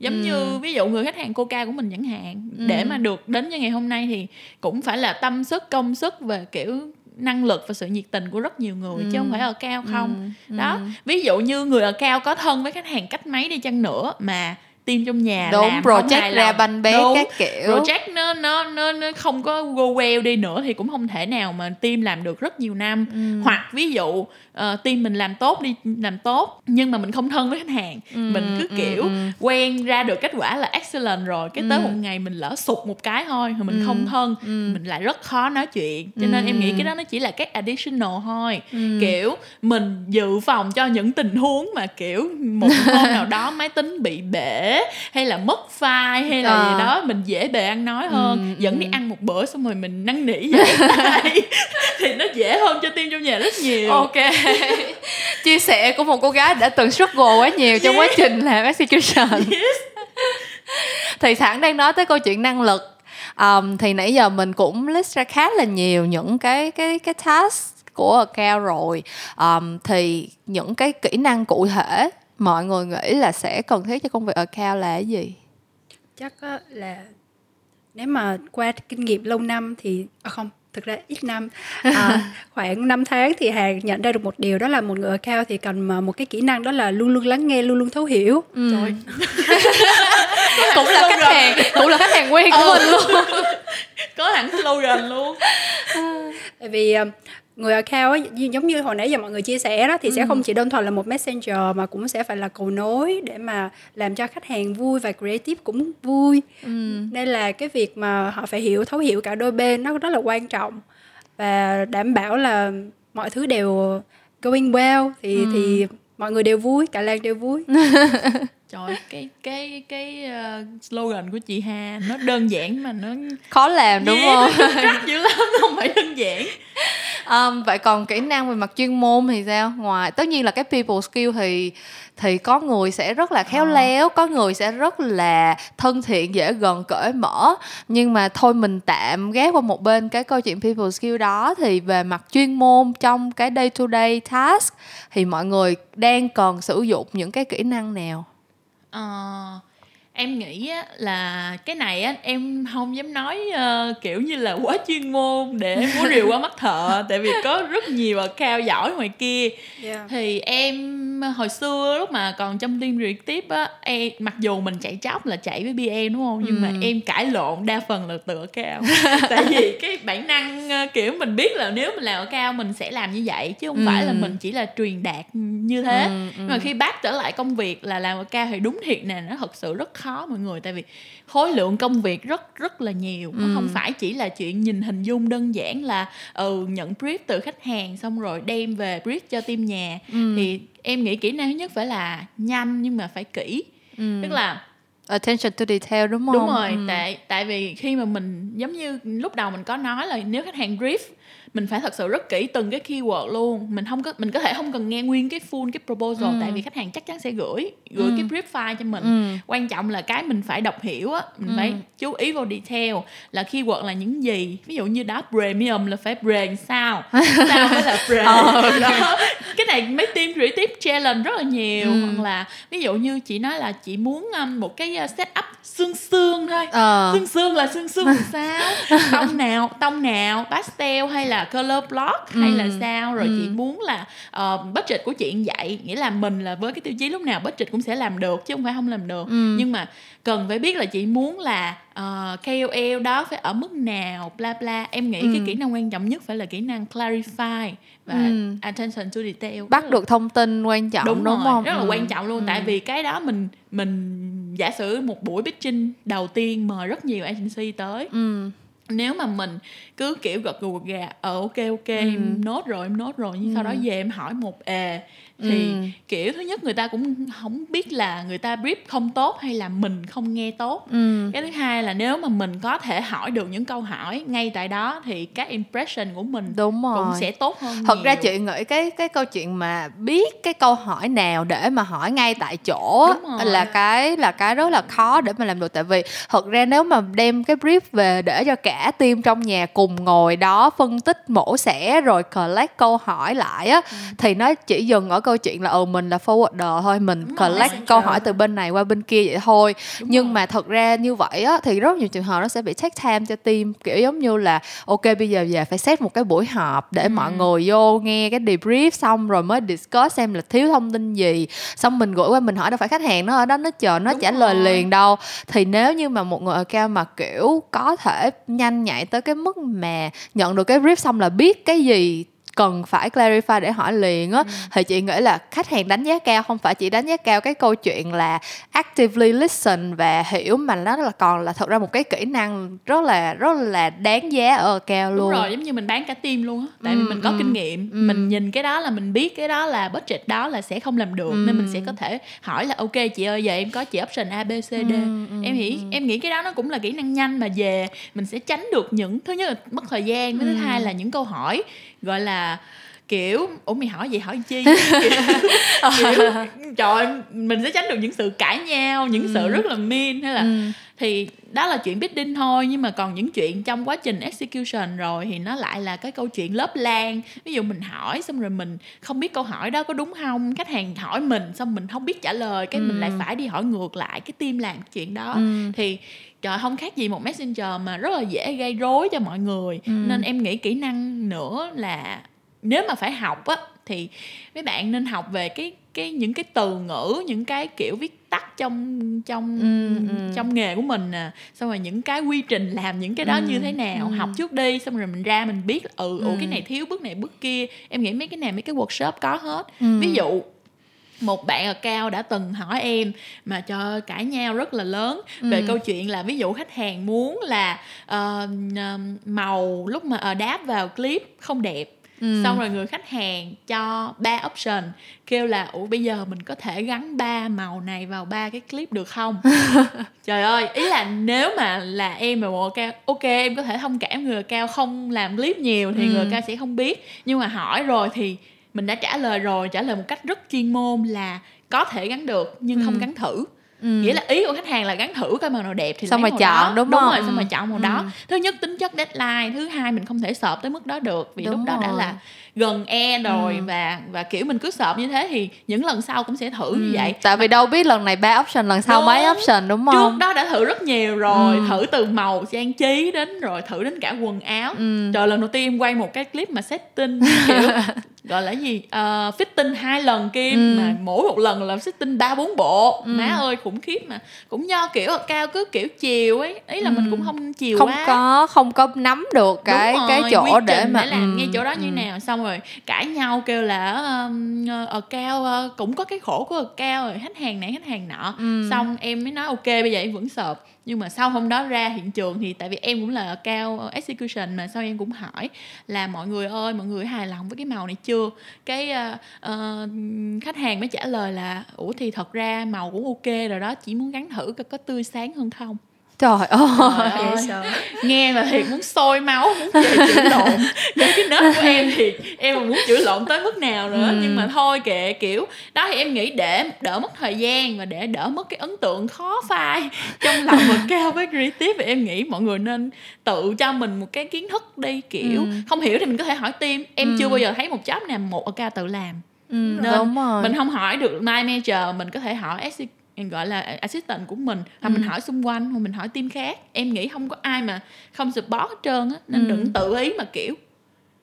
Giống ừ. như ví dụ người khách hàng Coca của mình chẳng hạn, ừ. để mà được đến với ngày hôm nay thì cũng phải là tâm sức, công sức và kiểu năng lực và sự nhiệt tình của rất nhiều người, ừ. chứ không phải ở cao không. ừ. Đó, ví dụ như người ở cao có thân với khách hàng cách mấy đi chăng nữa mà team trong nhà đúng, làm project ra banh bét các kiểu, project nó, nó, nó, nó không có go well đi nữa thì cũng không thể nào mà team làm được rất nhiều năm. ừ. Hoặc ví dụ uh, team mình làm tốt đi, làm tốt nhưng mà mình không thân với khách hàng, ừ, mình cứ kiểu ừ, ừ. quen ra được kết quả là excellent rồi, cái tới ừ. một ngày mình lỡ sụt một cái thôi rồi mình ừ. không thân, ừ. mình lại rất khó nói chuyện. Cho nên ừ. em nghĩ cái đó nó chỉ là cái additional thôi. ừ. Kiểu mình dự phòng cho những tình huống mà kiểu một hôm nào đó máy tính bị bể hay là mất file hay là à. gì đó, mình dễ bề ăn nói hơn. ừ, dẫn ừ. đi ăn một bữa xong rồi mình năn nỉ vậy. Thì nó dễ hơn cho team trong nhà rất nhiều. Ok. Chia sẻ của một cô gái đã từng struggle quá nhiều yes. trong quá trình làm execution. yes. Thì Thẳng đang nói tới câu chuyện năng lực, um, thì nãy giờ mình cũng list ra khá là nhiều những cái cái cái task của account rồi. Um, thì những cái kỹ năng cụ thể mọi người nghĩ là sẽ cần thiết cho công việc account là cái gì? Chắc là nếu mà qua kinh nghiệm lâu năm thì à không, thực ra ít năm, à, khoảng năm tháng thì Hà nhận ra được một điều, đó là một người account thì cần một cái kỹ năng, đó là luôn luôn lắng nghe, luôn luôn thấu hiểu. ừ. Trời. Cũng là khách hàng, cũng là khách hàng quen của ừ. mình luôn. Có hẳn slogan luôn. Tại vì người account ấy, giống như hồi nãy giờ mọi người chia sẻ đó, thì ừ. sẽ không chỉ đơn thuần là một messenger mà cũng sẽ phải là cầu nối để mà làm cho khách hàng vui và creative cũng vui. ừ. Nên là cái việc mà họ phải hiểu, thấu hiểu cả đôi bên nó rất là quan trọng, và đảm bảo là mọi thứ đều going well thì, ừ. thì mọi người đều vui, cả làng đều vui. Trời, cái cái cái uh, slogan của chị Hà nó đơn giản mà nó khó làm đúng yeah, không? Rất dữ lắm, không phải đơn giản. Um, vậy còn kỹ năng về mặt chuyên môn thì sao? Ngoài tất nhiên là cái people skill thì thì có người sẽ rất là khéo léo, có người sẽ rất là thân thiện, dễ gần, cởi mở. Nhưng mà thôi mình tạm ghé qua một bên cái câu chuyện people skill đó, thì về mặt chuyên môn trong cái day to day task thì mọi người đang còn sử dụng những cái kỹ năng nào? Uh, em nghĩ á, là cái này á, em không dám nói uh, kiểu như là quá chuyên môn để em muốn rìu qua mắt thợ. Tại vì có rất nhiều account giỏi ngoài kia. yeah. Thì em hồi xưa lúc mà còn trong team creative á, em, mặc dù mình chạy chóc là chạy với bê em đúng không, nhưng ừ. mà em cãi lộn đa phần là từ account. Tại vì cái bản năng kiểu mình biết là nếu mình làm account mình sẽ làm như vậy, chứ không ừ. phải là mình chỉ là truyền đạt như thế. ừ, ừ. Mà khi bắt trở lại công việc là làm account thì đúng thiệt nè, nó thật sự rất khó mọi người. Tại vì khối lượng công việc rất rất là nhiều. ừ. Nó không phải chỉ là chuyện nhìn hình dung đơn giản là ừ, nhận brief từ khách hàng xong rồi đem về brief cho team nhà. ừ. Thì em nghĩ kỹ năng thứ nhất phải là nhanh nhưng mà phải kỹ. ừ. Tức là attention to detail đúng không? Đúng rồi. ừ. tại, tại vì khi mà mình giống như lúc đầu mình có nói là nếu khách hàng brief mình phải thật sự rất kỹ từng cái keyword luôn. Mình không có, mình có thể không cần nghe nguyên cái full cái proposal, ừ. tại vì khách hàng chắc chắn sẽ gửi gửi ừ. cái brief file cho mình. ừ. Quan trọng là cái mình phải đọc hiểu á, mình ừ. phải chú ý vào detail là keyword là những gì. Ví dụ như đó, premium là phải brand sao sao mới là brand. ờ, đó. Cái này mấy team creative challenge rất là nhiều. ừ. Hoặc là ví dụ như chị nói là chị muốn một cái setup xương xương thôi, ờ. xương xương là xương xương sao, tông nào tông nào, pastel hay là color block hay ừ. là sao. Rồi ừ. chị muốn là uh, budget của chị như vậy, nghĩa là mình là với cái tiêu chí lúc nào budget cũng sẽ làm được chứ không phải không làm được. ừ. Nhưng mà cần phải biết là chị muốn là uh, ca o lờ đó phải ở mức nào, bla bla. Em nghĩ ừ. cái kỹ năng quan trọng nhất phải là kỹ năng clarify và ừ. attention to detail, bắt được thông tin quan trọng, đúng, đúng không? Rất là ừ. quan trọng luôn. ừ. Tại vì cái đó mình mình giả sử một buổi pitching đầu tiên mời rất nhiều agency tới, ừ. nếu mà mình cứ kiểu gật gù gật gà, ờ ok ok ừ. em nốt rồi em nốt rồi nhưng ừ. sau đó về em hỏi một ề thì ừ. kiểu thứ nhất người ta cũng không biết là người ta brief không tốt hay là mình không nghe tốt. ừ. Cái thứ hai là nếu mà mình có thể hỏi được những câu hỏi ngay tại đó thì cái impression của mình cũng sẽ tốt hơn. Thật nhiều. Ra chị nghĩ cái cái câu chuyện mà biết cái câu hỏi nào để mà hỏi ngay tại chỗ là cái là cái rất là khó để mà làm được. Tại vì thật ra nếu mà đem cái brief về để cho cả team trong nhà cùng ngồi đó phân tích mổ xẻ rồi collect câu hỏi lại á, ừ. thì nó chỉ dừng ở câu chuyện là ừ mình là forwarder thôi, mình đúng collect rồi, câu hỏi từ bên này qua bên kia vậy thôi. Đúng nhưng rồi. Mà thật ra như vậy á thì rất nhiều trường hợp nó sẽ bị take time cho team, kiểu giống như là ok bây giờ về phải set một cái buổi họp để ừ. mọi người vô nghe cái debrief xong rồi mới discuss xem là thiếu thông tin gì, xong mình gửi qua mình hỏi đâu phải khách hàng nó ở đó nó chờ nó đúng trả rồi. Lời liền đâu. Thì nếu như mà một người account mà kiểu có thể nhanh nhạy tới cái mức mà nhận được cái brief xong là biết cái gì cần phải clarify để hỏi liền á, ừ. thì chị nghĩ là khách hàng đánh giá cao không phải chỉ đánh giá cao cái câu chuyện là actively listen và hiểu, mà nó là còn là thật ra một cái kỹ năng rất là rất là đáng giá ở cao luôn. Đúng rồi, giống như mình bán cả team luôn á, tại ừ, vì mình có ừ, kinh nghiệm, ừ. mình nhìn cái đó là mình biết cái đó là budget đó là sẽ không làm được, ừ. nên mình sẽ có thể hỏi là ok chị ơi giờ em có chị option A B C D. ừ, em nghĩ ừ. em nghĩ cái đó nó cũng là kỹ năng nhanh mà về mình sẽ tránh được những thứ nhất là mất thời gian, với ừ. thứ hai là những câu hỏi gọi là kiểu ủa mày hỏi gì hỏi chi kiểu, kiểu, trời mình sẽ tránh được những sự cãi nhau, những ừ. sự rất là mean hay là ừ. thì đó là chuyện bidding thôi. Nhưng mà còn những chuyện trong quá trình execution rồi thì nó lại là cái câu chuyện lớp lang. Ví dụ mình hỏi xong rồi mình không biết câu hỏi đó có đúng không, khách hàng hỏi mình xong mình không biết trả lời, cái ừ. mình lại phải đi hỏi ngược lại cái team làm cái chuyện đó, ừ. thì trời không khác gì một messenger mà rất là dễ gây rối cho mọi người. ừ. Nên em nghĩ kỹ năng nữa là nếu mà phải học á thì mấy bạn nên học về cái cái những cái từ ngữ, những cái kiểu viết tắt trong trong ừ, ừ. trong nghề của mình nè, à. xong rồi những cái quy trình làm những cái đó ừ, như thế nào, ừ. học trước đi xong rồi mình ra mình biết ừ, ừ. ừ cái này thiếu bước này bước kia. Em nghĩ mấy cái này mấy cái workshop có hết. ừ. Ví dụ một bạn ở cao đã từng hỏi em mà trời ơi cãi nhau rất là lớn về ừ. câu chuyện là ví dụ khách hàng muốn là uh, màu lúc mà đáp vào clip không đẹp. Ừ. Xong rồi người khách hàng cho ba option, kêu là ủa bây giờ mình có thể gắn ba màu này vào ba cái clip được không? Trời ơi, ý là nếu mà là em mà màu cao, ok em có thể thông cảm người cao không làm clip nhiều thì ừ. người cao sẽ không biết. Nhưng mà hỏi rồi thì mình đã trả lời rồi, trả lời một cách rất chuyên môn là có thể gắn được nhưng ừ. không gắn thử. Ừ. Nghĩa là ý của khách hàng là gắn thử coi màu nào đẹp thì xong lấy màu chọn, đó đúng, đúng rồi, xong rồi chọn màu ừ. đó. Thứ nhất tính chất deadline, thứ hai mình không thể sợp tới mức đó được vì đúng lúc đó rồi. Đã là gần e rồi, ừ. và và kiểu mình cứ sợp như thế thì những lần sau cũng sẽ thử ừ. như vậy. Tại vì đâu biết lần này ba option, lần sau đúng. Mấy option đúng không? Trước đó đã thử rất nhiều rồi, ừ. thử từ màu trang trí đến rồi thử đến cả quần áo. ừ. Trời, lần đầu tiên em quay một cái clip mà setting kiểu gọi là gì uh, fitting hai lần kia, ừ. mà mỗi một lần là fitting ba bốn bộ. ừ. Má ơi khủng khiếp. Mà cũng do kiểu cao cứ kiểu chiều ấy, ý là ừ. mình cũng không chiều không quá, có không có nắm được cái rồi, cái chỗ để mà để làm ừ. ngay chỗ đó như ừ. nào. Xong rồi cãi nhau kêu là ở uh, cao uh, cũng có cái khổ của ở cao rồi, khách hàng này khách hàng nọ. ừ. Xong em mới nói ok bây giờ em vẫn sợp. Nhưng mà sau hôm đó ra hiện trường thì tại vì em cũng là cao execution mà, sau em cũng hỏi là mọi người ơi mọi người hài lòng với cái màu này chưa. Cái uh, uh, khách hàng mới trả lời là ủa thì thật ra màu cũng ok rồi đó, chỉ muốn gắn thử coi có tươi sáng hơn không. Trời ơi, trời ơi. Nghe là thiệt muốn sôi máu, muốn chửi lộn. Với cái nết của em thì em còn muốn chửi lộn tới mức nào nữa. ừ. Nhưng mà thôi kệ, kiểu đó thì em nghĩ để đỡ mất thời gian và để đỡ mất cái ấn tượng khó phai trong lòng một cao với creative, thì em nghĩ mọi người nên tự cho mình một cái kiến thức đi, kiểu ừ. không hiểu thì mình có thể hỏi team. Em ừ. chưa bao giờ thấy một job nào một ca tự làm. ừ. Nên đúng rồi, mình không hỏi được line manager, mình có thể hỏi ét xê, em gọi là assistant của mình, hoặc ừ. mình hỏi xung quanh, hoặc mình hỏi team khác. Em nghĩ không có ai mà không support hết trơn á, nên ừ. đừng tự ý mà kiểu,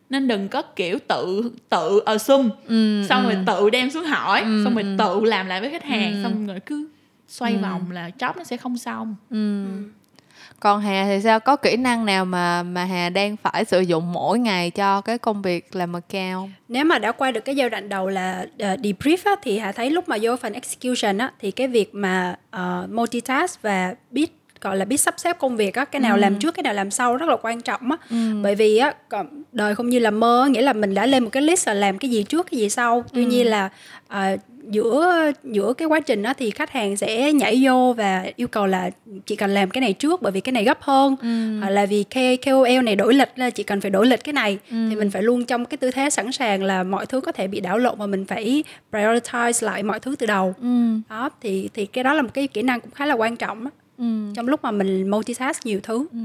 nên đừng có kiểu tự tự assume, ừ. xong rồi tự đem xuống hỏi, ừ. xong rồi tự làm lại với khách hàng, ừ. xong rồi cứ xoay ừ. vòng là job nó sẽ không xong. ừ. Ừ. Còn Hà thì sao, có kỹ năng nào mà mà Hà đang phải sử dụng mỗi ngày cho cái công việc làm account? Nếu mà đã qua được cái giai đoạn đầu là uh, debrief á, thì Hà thấy lúc mà vô phần execution á, thì cái việc mà uh, multitask và biết, gọi là biết sắp xếp công việc á, cái nào ừ. làm trước cái nào làm sau rất là quan trọng á. ừ. Bởi vì á, đời không như là mơ, nghĩa là mình đã lên một cái list là làm cái gì trước cái gì sau. Tuy ừ. nhiên là uh, giữa giữa cái quá trình đó thì khách hàng sẽ nhảy vô và yêu cầu là chị cần làm cái này trước bởi vì cái này gấp hơn, ừ. hoặc là vì ca o lờ này đổi lịch là chị cần phải đổi lịch cái này, ừ. thì mình phải luôn trong cái tư thế sẵn sàng là mọi thứ có thể bị đảo lộn và mình phải prioritize lại mọi thứ từ đầu. ừ. Đó thì thì cái đó là một cái kỹ năng cũng khá là quan trọng đó. Ừ. Trong lúc mà mình multitask nhiều thứ. ừ.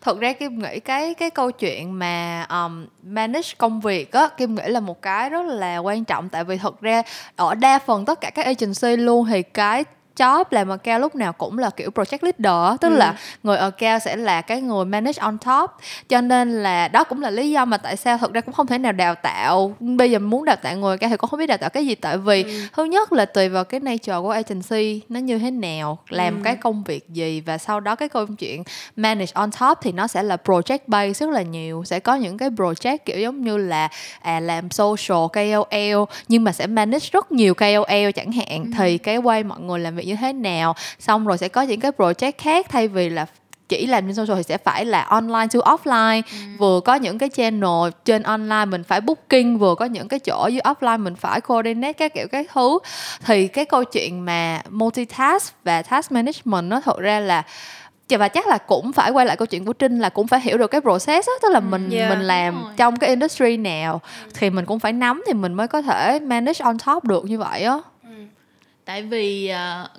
Thật ra Kim nghĩ cái cái câu chuyện mà um, manage công việc á, Kim nghĩ là một cái rất là quan trọng. Tại vì thật ra ở đa phần tất cả các agency luôn thì cái job làm account lúc nào cũng là kiểu project leader, tức ừ. là người account sẽ là cái người manage on top. Cho nên là đó cũng là lý do mà tại sao thực ra cũng không thể nào đào tạo. Bây giờ muốn đào tạo người account thì cũng không biết đào tạo cái gì. Tại vì ừ. thứ nhất là tùy vào cái nature của agency nó như thế nào, làm ừ. cái công việc gì, và sau đó cái câu chuyện manage on top thì nó sẽ là project based rất là nhiều. Sẽ có những cái project kiểu giống như là à, làm social ca o lờ nhưng mà sẽ manage rất nhiều ca o lờ chẳng hạn, ừ. thì cái way mọi người làm việc như thế nào. Xong rồi sẽ có những cái project khác, thay vì là chỉ làm trên social thì sẽ phải là online to offline, ừ. vừa có những cái channel trên online mình phải booking, vừa có những cái chỗ dưới offline mình phải coordinate các kiểu các thứ. Thì cái câu chuyện mà multitask và task management nó thật ra là, và chắc là cũng phải quay lại câu chuyện của Trinh là cũng phải hiểu được cái process đó, tức là mình yeah, mình làm trong cái industry nào thì mình cũng phải nắm, thì mình mới có thể manage on top được như vậy á. Tại vì uh,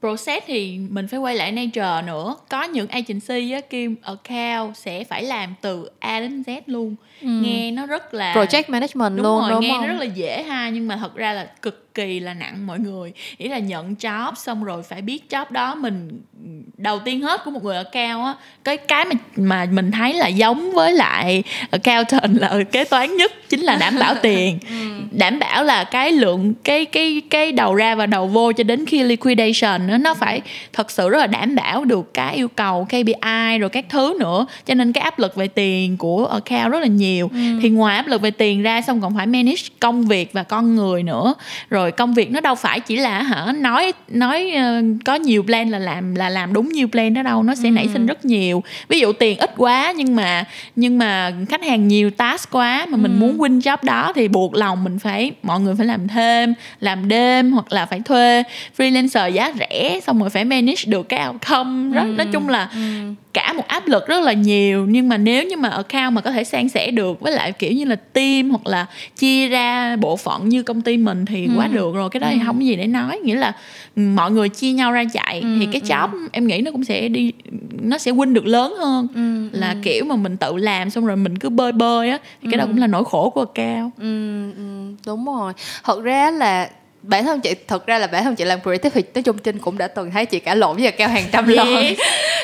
process thì mình phải quay lại nature nữa. Có những agency á, Kim, account sẽ phải làm từ A đến Z luôn. ừ. Nghe nó rất là project management đúng luôn rồi, đúng nghe không? Nó rất là dễ ha, nhưng mà thật ra là cực kỳ là nặng mọi người. Nghĩa là nhận job xong rồi phải biết job đó mình, đầu tiên hết của một người account á, cái cái mà, mà mình thấy là giống với lại accountant là kế toán nhất chính là đảm bảo tiền. ừ. Đảm bảo là cái lượng cái cái cái đầu ra và đầu vô cho đến khi liquidation đó, nó phải thật sự rất là đảm bảo được cái yêu cầu ca pê i rồi các thứ nữa, cho nên cái áp lực về tiền của account rất là nhiều. ừ. Thì ngoài áp lực về tiền ra, xong còn phải manage công việc và con người nữa. Rồi công việc nó đâu phải chỉ là hả nói nói có nhiều plan là làm là làm đúng nhiều plan đó đâu, nó sẽ ừ. nảy sinh rất nhiều. Ví dụ tiền ít quá nhưng mà nhưng mà khách hàng nhiều task quá mà mình ừ. muốn win job đó thì buộc lòng mình phải, mọi người phải làm thêm, làm đêm, hoặc là phải thuê freelancer giá rẻ, xong rồi phải manage được cái outcome đó. ừ. Nói chung là ừ. cả một áp lực rất là nhiều. Nhưng mà nếu như mà account mà có thể san sẻ được với lại kiểu như là team, hoặc là chia ra bộ phận như công ty mình thì ừ. quá được rồi. Cái đó ừ. thì không có gì để nói. Nghĩa là mọi người chia nhau ra chạy ừ. thì cái job ừ. em nghĩ nó cũng sẽ đi, nó sẽ win được lớn hơn ừ. là ừ. kiểu mà mình tự làm xong rồi mình cứ bơi bơi á, thì cái ừ. đó cũng là nỗi khổ của account. ừ. Ừ. Đúng rồi. Thật ra là bản thân chị thật ra là bản thân chị làm creative thì nói chung Trinh cũng đã từng thấy chị cãi lộn với account hàng trăm yes. lần.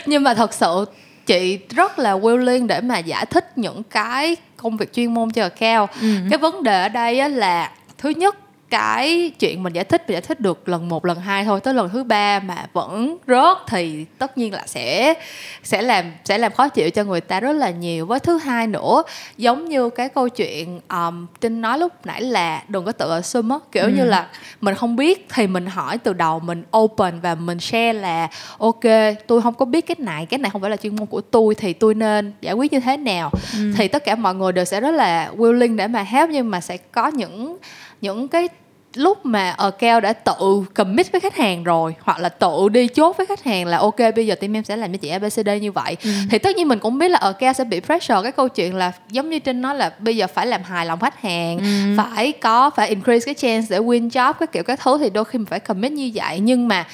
Nhưng mà thật sự chị rất là willing để mà giải thích những cái công việc chuyên môn cho account. ừ. Cái vấn đề ở đây á là thứ nhất, cái chuyện mình giải thích mình giải thích được lần một lần hai thôi, tới lần thứ ba mà vẫn rớt thì tất nhiên là sẽ sẽ làm sẽ làm khó chịu cho người ta rất là nhiều. Với thứ hai nữa, giống như cái câu chuyện um, Trinh nói lúc nãy là đừng có tự assume á, kiểu ừ. như là mình không biết thì mình hỏi từ đầu, mình open và mình share là ok, tôi không có biết cái này, cái này không phải là chuyên môn của tôi thì tôi nên giải quyết như thế nào. ừ. Thì tất cả mọi người đều sẽ rất là willing để mà help, nhưng mà sẽ có những những cái lúc mà account đã tự commit với khách hàng rồi, hoặc là tự đi chốt với khách hàng là ok bây giờ team em sẽ làm cho chị a bê xê đê như vậy, ừ. thì tất nhiên mình cũng biết là account sẽ bị pressure cái câu chuyện là giống như Trinh nói là bây giờ phải làm hài lòng khách hàng, ừ. phải có phải increase cái chance để win job cái kiểu cái thứ, thì đôi khi mình phải commit như vậy. Nhưng mà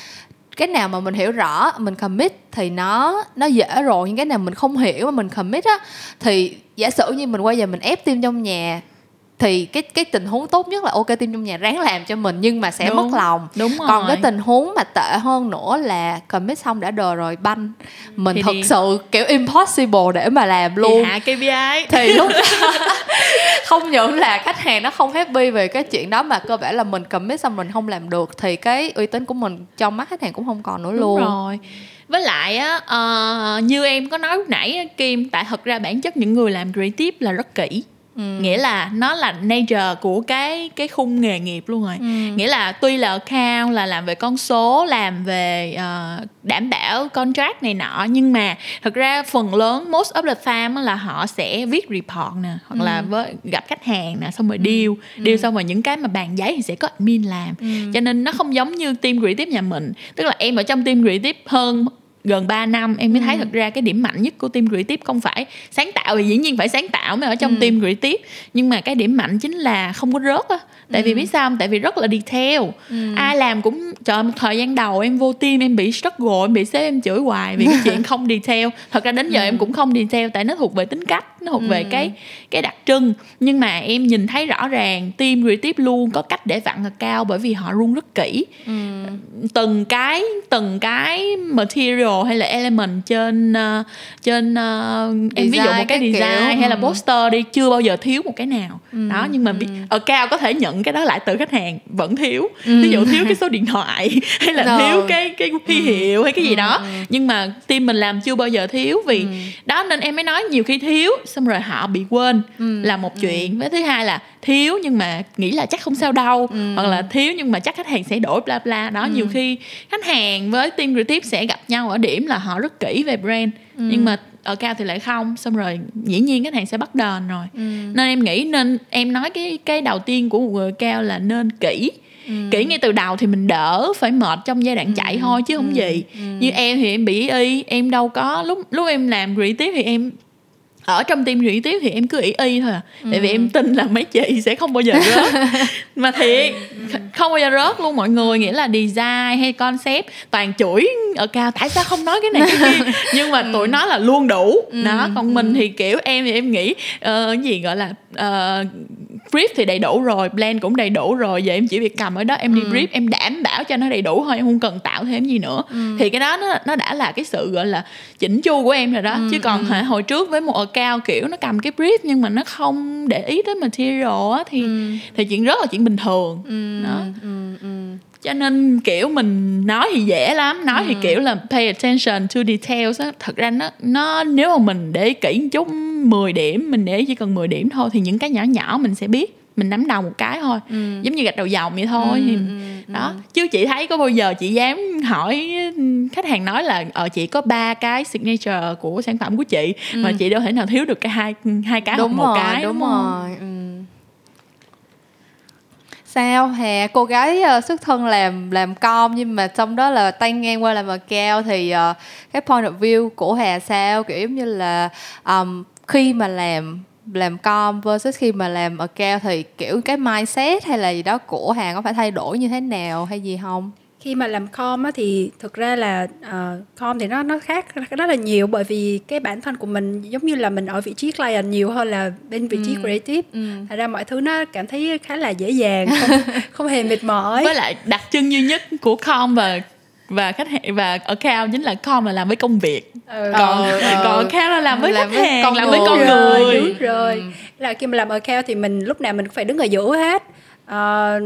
cái nào mà mình hiểu rõ mình commit thì nó nó dễ rồi, nhưng cái nào mình không hiểu mà mình commit á thì giả sử như mình quay về mình ép team trong nhà thì cái cái tình huống tốt nhất là ok team trong nhà ráng làm cho mình nhưng mà sẽ đúng, mất lòng. Đúng rồi. Còn cái tình huống mà tệ hơn nữa là commit xong đã đờ rồi banh mình thì thật đi. Sự kiểu impossible để mà làm luôn thì hạ ca pê i thì lúc không những là khách hàng nó không happy về cái chuyện đó mà cơ bản là mình commit xong mình không làm được thì cái uy tín của mình trong mắt khách hàng cũng không còn nữa luôn. Đúng rồi. Với lại á, uh, như em có nói lúc nãy Kim, tại thật ra bản chất những người làm creative là rất kỹ. Ừ. Nghĩa là nó là nature của cái, cái khung nghề nghiệp luôn rồi, ừ. Nghĩa là tuy là account là làm về con số, làm về uh, đảm bảo contract này nọ, nhưng mà thật ra phần lớn most of the time là họ sẽ viết report nè, hoặc ừ. là với, gặp khách hàng nè, xong rồi deal, ừ. deal xong rồi những cái mà bàn giấy thì sẽ có admin làm, ừ. Cho nên nó không giống như team creative nhà mình. Tức là em ở trong team creative hơn gần ba năm em mới thấy, ừ. thật ra cái điểm mạnh nhất của team creative không phải sáng tạo, thì dĩ nhiên phải sáng tạo mới ở trong ừ. team creative, nhưng mà cái điểm mạnh chính là không có rớt á. Tại ừ. vì biết sao không? Tại vì rất là detail, ừ. ai làm cũng trời, một thời gian đầu em vô team em bị struggle, em bị sếp em chửi hoài vì cái chuyện không detail. Thật ra đến giờ ừ. em cũng không detail tại nó thuộc về tính cách, nó thuộc ừ. về cái cái đặc trưng, nhưng mà em nhìn thấy rõ ràng team creative luôn có cách để vặn account bởi vì họ run rất kỹ, ừ. từng cái từng cái material hay là element trên uh, trên uh, em ví dụ một cái design kiểu, hay là poster đi, chưa bao giờ thiếu một cái nào, ừ. đó. Nhưng mà ừ. account có thể nhận cái đó lại từ khách hàng vẫn thiếu, ừ. ví dụ thiếu cái số điện thoại hay là rồi. Thiếu cái cái huy hiệu hay cái gì ừ. đó, nhưng mà team mình làm chưa bao giờ thiếu vì ừ. đó, nên em mới nói nhiều khi thiếu xong rồi họ bị quên ừ. là một chuyện, với thứ hai là thiếu nhưng mà nghĩ là chắc không sao đâu, ừ. hoặc là thiếu nhưng mà chắc khách hàng sẽ đổi bla bla đó, ừ. Nhiều khi khách hàng với team creative sẽ gặp nhau ở điểm là họ rất kỹ về brand, ừ. nhưng mà ở cao thì lại không, xong rồi dĩ nhiên khách hàng sẽ bắt đền rồi, ừ. Nên em nghĩ nên em nói cái cái đầu tiên của một người cao là nên kỹ, ừ. kỹ ngay từ đầu thì mình đỡ phải mệt trong giai đoạn ừ. chạy thôi chứ không ừ. gì. ừ. Như em thì em bị y, em đâu có lúc lúc em làm creative thì em ở trong team creative thì em cứ ỷ y thôi à, ừ. tại vì em tin là mấy chị sẽ không bao giờ rớt mà thiệt, không bao giờ rớt luôn mọi người. Nghĩa là design hay concept toàn chửi ở cao tại sao không nói cái này cái kia, nhưng mà tụi nó là luôn đủ đó. Còn mình thì kiểu em thì em nghĩ ờ uh, gì gọi là uh, brief thì đầy đủ rồi, plan cũng đầy đủ rồi, giờ em chỉ việc cầm ở đó em đi ừ. brief, em đảm bảo cho nó đầy đủ thôi, em không cần tạo thêm gì nữa, ừ. thì cái đó nó, nó đã là cái sự gọi là chỉnh chu của em rồi đó, ừ. chứ còn ừ. hồi trước với một cao kiểu nó cầm cái brief nhưng mà nó không để ý tới material á thì ừ. thì chuyện rất là chuyện bình thường, ừ. đó. Ừ. Ừ. Cho nên kiểu mình nói thì dễ lắm, nói ừ. thì kiểu là pay attention to details á, thật ra nó nó nếu mà mình để kỹ một chút mười điểm, mình để chỉ cần mười điểm thôi thì những cái nhỏ nhỏ mình sẽ biết, mình nắm đầu một cái thôi, ừ. giống như gạch đầu dòng vậy thôi, ừ. thì đó. Chứ chị thấy có bao giờ chị dám hỏi khách hàng nói là ờ chị có ba cái signature của sản phẩm của chị, ừ. mà chị đâu thể nào thiếu được cái hai hai cái đúng hoặc một rồi, cái đúng, đúng rồi. Ừ. Sao hè cô gái uh, xuất thân làm làm com nhưng mà trong đó là tay ngang qua làm account thì uh, cái point of view của Hà sao, kiểu giống như là um, khi mà làm làm com versus khi mà làm account thì kiểu cái mindset hay là gì đó của Hà có phải thay đổi như thế nào hay gì không? Khi mà làm com á thì thực ra là uh, com thì nó nó khác rất là nhiều, bởi vì cái bản thân của mình giống như là mình ở vị trí client nhiều hơn là bên vị trí ừ. creative, ừ. thành ra mọi thứ nó cảm thấy khá là dễ dàng, không, không hề mệt mỏi. Với lại đặc trưng duy nhất của com và và khách hàng và account chính là com là làm với công việc, ừ. còn ừ. còn account là làm với làm khách hàng, con làm người. với con người. Đúng rồi. Ừ. Là khi mà làm account thì mình lúc nào mình cũng phải đứng ở giữa hết. Ờ,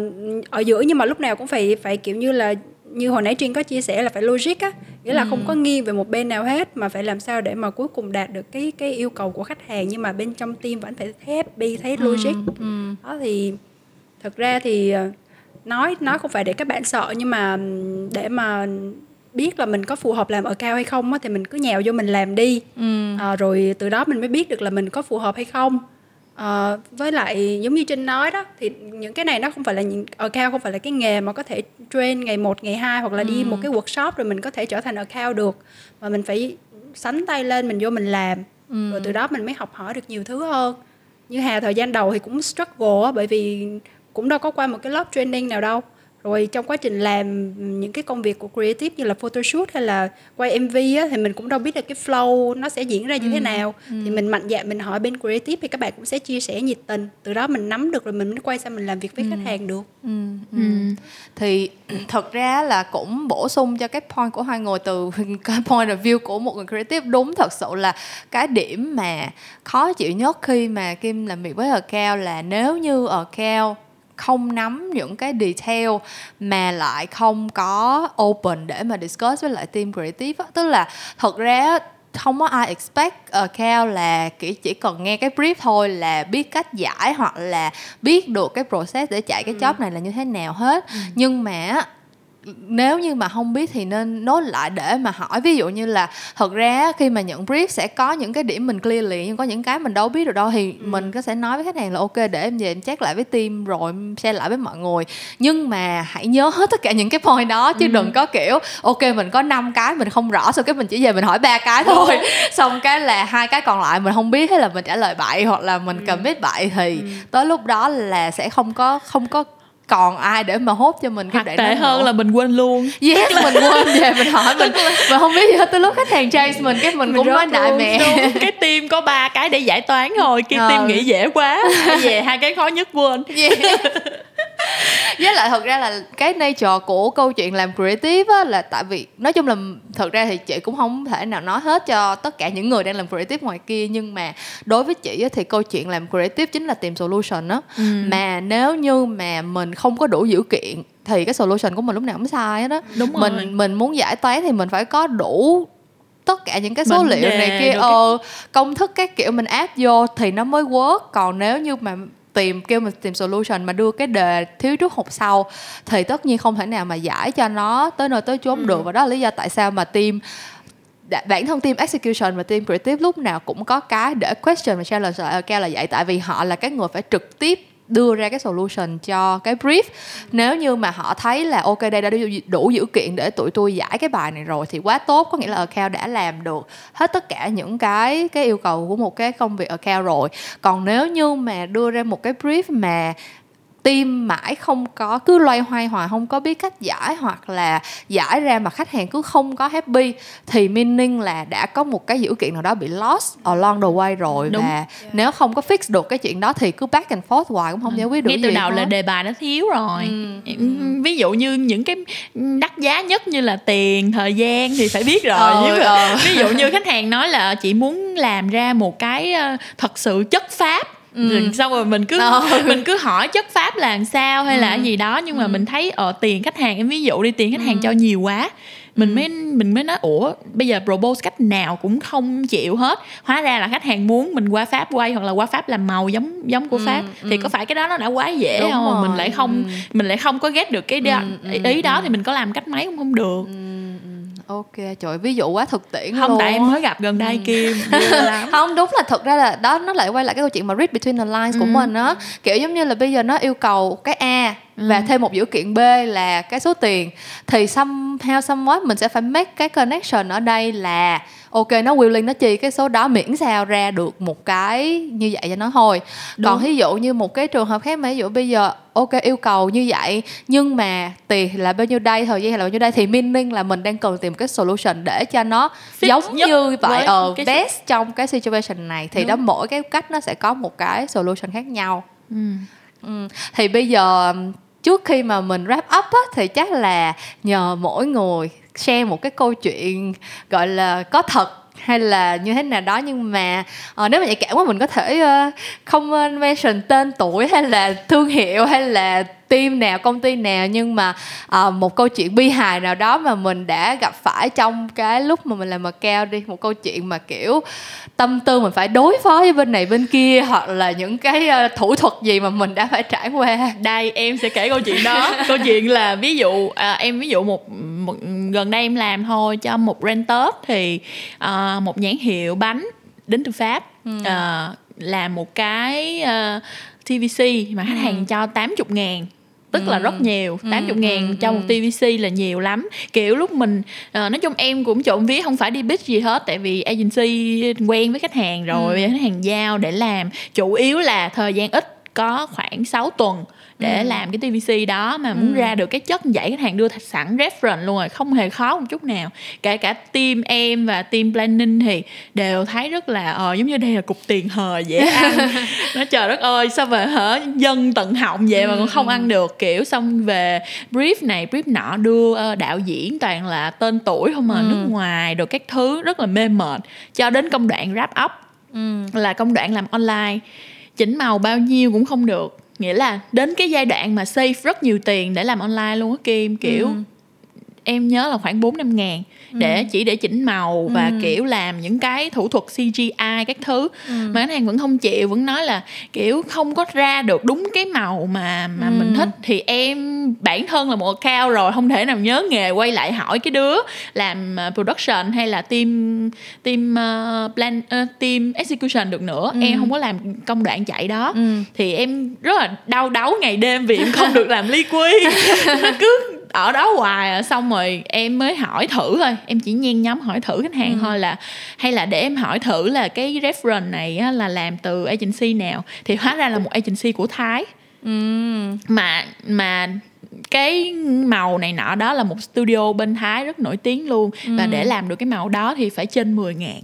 ở giữa nhưng mà lúc nào cũng phải phải kiểu như là như hồi nãy Trinh có chia sẻ là phải logic á, nghĩa là ừ. không có nghiêng về một bên nào hết, mà phải làm sao để mà cuối cùng đạt được cái cái yêu cầu của khách hàng nhưng mà bên trong team vẫn phải happy, thấy logic. Ừ. Ừ. Đó thì thực ra thì nói nói không phải để các bạn sợ, nhưng mà để mà biết là mình có phù hợp làm ở cao hay không á thì mình cứ nhào vô mình làm đi, ừ. à, rồi từ đó mình mới biết được là mình có phù hợp hay không. Ờ, với lại giống như Trinh nói đó, thì những cái này nó không phải là account, không phải là cái nghề mà có thể train ngày một, ngày hai hoặc là đi ừ. một cái workshop rồi mình có thể trở thành account được, mà mình phải sánh tay lên mình vô mình làm ừ. rồi từ đó mình mới học hỏi được nhiều thứ hơn. Như Hà thời gian đầu thì cũng struggle bởi vì cũng đâu có qua một cái lớp training nào đâu. Rồi trong quá trình làm những cái công việc của creative như là photoshoot hay là quay em vê á, thì mình cũng đâu biết là cái flow nó sẽ diễn ra như ừ, thế nào ừ. Thì mình mạnh dạn mình hỏi bên creative thì các bạn cũng sẽ chia sẻ nhiệt tình. Từ đó mình nắm được rồi mình mới quay sang mình làm việc với ừ. khách hàng được ừ. Ừ. Ừ. Thì thật ra là cũng bổ sung cho cái point của hai người, từ cái point of view của một người creative. Đúng, thật sự là cái điểm mà khó chịu nhất khi mà Kim làm việc với account là nếu như account không nắm những cái detail mà lại không có open để mà discuss với lại team creative. Tức là thật ra không có ai expect account là chỉ cần nghe cái brief thôi là biết cách giải hoặc là biết được cái process để chạy cái job này là như thế nào hết. Nhưng mà nếu như mà không biết thì nên nốt lại để mà hỏi. Ví dụ như là thật ra khi mà nhận brief sẽ có những cái điểm mình clear liền, nhưng có những cái mình đâu biết được đâu thì ừ. mình có sẽ nói với khách hàng là ok để em về em check lại với team rồi em share lại với mọi người. Nhưng mà hãy nhớ hết tất cả những cái point đó chứ ừ. đừng có kiểu ok mình có năm cái mình không rõ sau cái mình chỉ về mình hỏi ba cái thôi ừ. xong cái là hai cái còn lại mình không biết hay là mình trả lời bậy hoặc là mình ừ. commit bậy thì ừ. tới lúc đó là sẽ không có không có còn ai để mà hốt cho mình. Hoặc tệ hơn nữa là mình quên luôn. Yes, mình quên về mình hỏi mình mình không biết gì hết. Tới lúc khách hàng chase mình cái mình, mình cũng nói đại mẹ đúng. Cái team có ba cái để giải toán rồi, cái ờ. team nghĩ dễ quá về hai cái khó nhất quên. Yeah. Với lại thật ra là cái nature của câu chuyện làm creative á, là tại vì nói chung là thật ra thì chị cũng không thể nào nói hết cho tất cả những người đang làm creative ngoài kia, nhưng mà đối với chị á, thì câu chuyện làm creative chính là tìm solution á. Ừ. Mà nếu như mà mình không có đủ dữ kiện thì cái solution của mình lúc nào cũng sai hết á. Đúng rồi. Mình mình muốn giải toán thì mình phải có đủ tất cả những cái số mình liệu này kia, ờ, cái... công thức các kiểu mình áp vô thì nó mới work. Còn nếu như mà tìm kêu mình tìm solution mà đưa cái đề thiếu trước hụt sau thì tất nhiên không thể nào mà giải cho nó tới nơi tới chốn ừ. được. Và đó là lý do tại sao mà team bản thân team execution và team creative lúc nào cũng có cái để question và challenge lại account là vậy, tại vì họ là cái người phải trực tiếp đưa ra cái solution cho cái brief. Nếu như mà họ thấy là ok đây đã đủ dữ kiện để tụi tôi giải cái bài này rồi thì quá tốt, có nghĩa là account đã làm được hết tất cả những cái cái yêu cầu của một cái công việc account rồi. Còn nếu như mà đưa ra một cái brief mà team mãi không có, cứ loay hoay hoài không có biết cách giải hoặc là giải ra mà khách hàng cứ không có happy thì meaning là đã có một cái dữ kiện nào đó bị lost along the way rồi. Đúng. Và yeah. nếu không có fix được cái chuyện đó thì cứ back and forth hoài cũng không giải quyết được. Ngay gì ngay từ đầu hết. Là đề bài nó thiếu rồi. ừ. Ví dụ như những cái đắt giá nhất như là tiền, thời gian thì phải biết rồi. ừ, như ừ. Ví dụ như khách hàng nói là chị muốn làm ra một cái thật sự chất Pháp. Ừ. Xong rồi mình cứ ừ. mình cứ hỏi chất Pháp là làm sao hay ừ. là gì đó, nhưng mà ừ. mình thấy ở tiền khách hàng, em ví dụ đi, tiền khách hàng ừ. cho nhiều quá, mình ừ. mới mình mới nói ủa bây giờ propose cách nào cũng không chịu hết, hóa ra là khách hàng muốn mình qua Pháp quay hoặc là qua Pháp làm màu giống giống của ừ. Pháp ừ. thì có phải cái đó nó đã quá dễ đúng không rồi. Mình lại không ừ. mình lại không có get được cái đó, ừ. ý đó ừ. thì mình có làm cách mấy cũng không được. ừ. Ok, trời, ví dụ quá thực tiễn không, luôn. Không, tại em mới gặp gần đây ừ. Kim. Không, đúng là thật ra là đó, nó lại quay lại cái câu chuyện mà read between the lines ừ. của mình á. Kiểu giống như là bây giờ nó yêu cầu cái A ừ. và thêm một dữ kiện B là cái số tiền. Thì somehow, somewhat mình sẽ phải make cái connection ở đây là ok, nó willing, nó chi cái số đó miễn sao ra được một cái như vậy cho nó thôi. Đúng. Còn ví dụ như một cái trường hợp khác mà ví dụ bây giờ ok yêu cầu như vậy nhưng mà tiền là bao nhiêu đây, thời gian là bao nhiêu đây thì meaning là mình đang cần tìm cái solution để cho nó Fit giống như vậy ờ uh, best sự... trong cái situation này thì đúng. Đó mỗi cái cách nó sẽ có một cái solution khác nhau. ừ. Ừ. Thì bây giờ trước khi mà mình wrap up á, thì chắc là nhờ mỗi người share một cái câu chuyện gọi là có thật hay là như thế nào đó, nhưng mà uh, nếu mà nhạy cảm quá mình có thể uh, không mention tên tuổi hay là thương hiệu hay là team nào, công ty nào, nhưng mà uh, một câu chuyện bi hài nào đó mà mình đã gặp phải trong cái lúc mà mình làm account đi, một câu chuyện mà kiểu tâm tư mình phải đối phó với bên này bên kia hoặc là những cái uh, thủ thuật gì mà mình đã phải trải qua. Đây em sẽ kể câu chuyện đó. Câu chuyện là ví dụ à, em ví dụ một, một gần đây em làm thôi cho một renter thì uh, một nhãn hiệu bánh đến từ Pháp. ừ. uh, làm một cái uh, tê vê xê mà khách hàng cho tám mươi ngàn, tức ừ. là rất nhiều. Tám mươi ngàn ừ. cho một tê vê xê là nhiều lắm. Kiểu lúc mình uh, nói chung em cũng trộm vía không phải đi pitch gì hết, tại vì agency quen với khách hàng rồi, ừ. khách hàng giao để làm. Chủ yếu là thời gian ít, có khoảng sáu tuần để ừ. làm cái tê vê xê đó, mà muốn ừ. ra được cái chất như vậy khách hàng đưa sẵn reference luôn rồi, không hề khó một chút nào. Cả cả team em và team planning thì đều thấy rất là ờ giống như đây là cục tiền hời dễ ăn. Nó trời đất ơi, sao về hở dân tận họng vậy mà ừ. còn không ăn được, kiểu xong về brief này brief nọ, đưa đạo diễn toàn là tên tuổi không mà ừ. nước ngoài rồi các thứ, rất là mê mệt. Cho đến công đoạn wrap up ừ. là công đoạn làm online, chỉnh màu bao nhiêu cũng không được. Nghĩa là đến cái giai đoạn mà save rất nhiều tiền để làm online luôn á Kim. Kiểu ừ. em nhớ là khoảng bốn năm ngàn để ừ. chỉ để chỉnh màu và ừ. kiểu làm những cái thủ thuật xê giê i các thứ ừ. mà khách hàng vẫn không chịu, vẫn nói là kiểu không có ra được đúng cái màu mà mà ừ. mình thích. Thì em bản thân là một account rồi, không thể nào nhớ nghề quay lại hỏi cái đứa làm production hay là team team uh, plan uh, team execution được nữa. ừ. Em không có làm công đoạn chạy đó. ừ. Thì em rất là đau đáu ngày đêm vì em không được làm liquid. Cứ ở đó hoài. Xong rồi em mới hỏi thử thôi, em chỉ nhen nhóm hỏi thử khách hàng ừ. thôi là hay là để em hỏi thử là cái reference này á, là làm từ agency nào. Thì hóa ra là một agency của Thái, ừ. mà mà cái màu này nọ đó là một studio bên Thái rất nổi tiếng luôn. ừ. Và để làm được cái màu đó thì phải trên mười ngàn.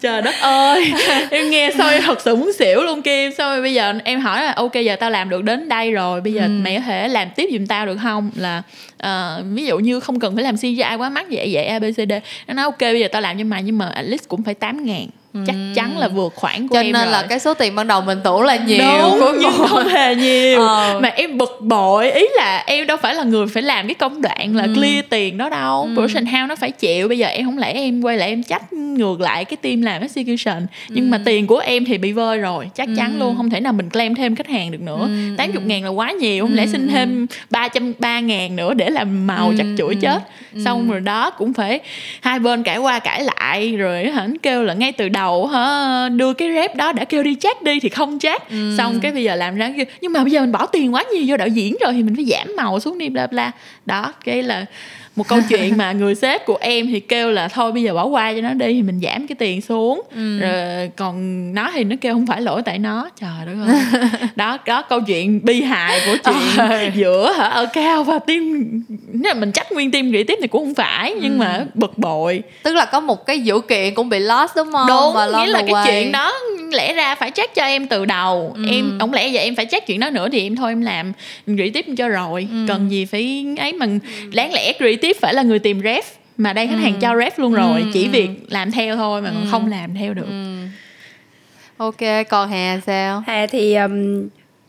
Trời đất ơi, em nghe xong em thật sự muốn xỉu luôn Kim. Xong rồi bây giờ em hỏi là ok, giờ tao làm được đến đây rồi, bây giờ ừ. mày có thể làm tiếp giùm tao được không? Là uh, ví dụ như không cần phải làm xê giê i quá mắc vậy vậy a bê xê đê. Nó nói ok bây giờ tao làm cho mày, nhưng mà at least cũng phải tám ngàn, chắc chắn là vượt khoản của cho em rồi. Cho nên là cái số tiền ban đầu mình tưởng là nhiều, đúng, nhưng không hề nhiều. ờ. Mà em bực bội, ý là em đâu phải là người phải làm cái công đoạn là ừ. clear tiền đó đâu. ừ. Production house nó phải chịu. Bây giờ em không lẽ em quay lại em trách ngược lại cái team làm execution, nhưng ừ. mà tiền của em thì bị vơi rồi, chắc ừ. chắn luôn. Không thể nào mình claim thêm khách hàng được nữa. ừ. tám mươi ngàn là quá nhiều, không ừ. lẽ xin thêm ba trăm ba ngàn nữa để làm màu, ừ. chặt chửi ừ. chết. ừ. Xong rồi đó cũng phải hai bên cãi qua cãi lại. Rồi hắn kêu là ngay từ đầu hả, đưa cái rep đó đã kêu đi chat đi thì không chat. ừ. Xong cái bây giờ làm ra cái, nhưng mà bây giờ mình bỏ tiền quá nhiều vô đạo diễn rồi thì mình phải giảm màu xuống đi bla bla đó. Cái là một câu chuyện mà người sếp của em thì kêu là thôi bây giờ bỏ qua cho nó đi, thì mình giảm cái tiền xuống. ừ. Rồi còn nó thì nó kêu không phải lỗi tại nó. Trời đất ơi. Đó, đó câu chuyện bi hài của chuyện giữa hả ở cao và team. Nếu mình trách nguyên team rỉ tiếp thì cũng không phải, nhưng ừ. mà bực bội. Tức là có một cái dữ kiện cũng bị lost đúng không? Đúng, và nghĩa là away. Cái chuyện đó lẽ ra phải check cho em từ đầu. ừ. Em không lẽ giờ em phải check chuyện đó nữa thì em thôi em làm rỉ tiếp cho rồi. ừ. Cần gì phải ấy mà. ừ. Đáng lẽ rỉ tiếp phải là người tìm ref, mà đây khách hàng ừ. cho ref luôn rồi, ừ. chỉ việc làm theo thôi mà ừ. còn không làm theo được. ừ. Ok, còn Hà sao? Hà thì um,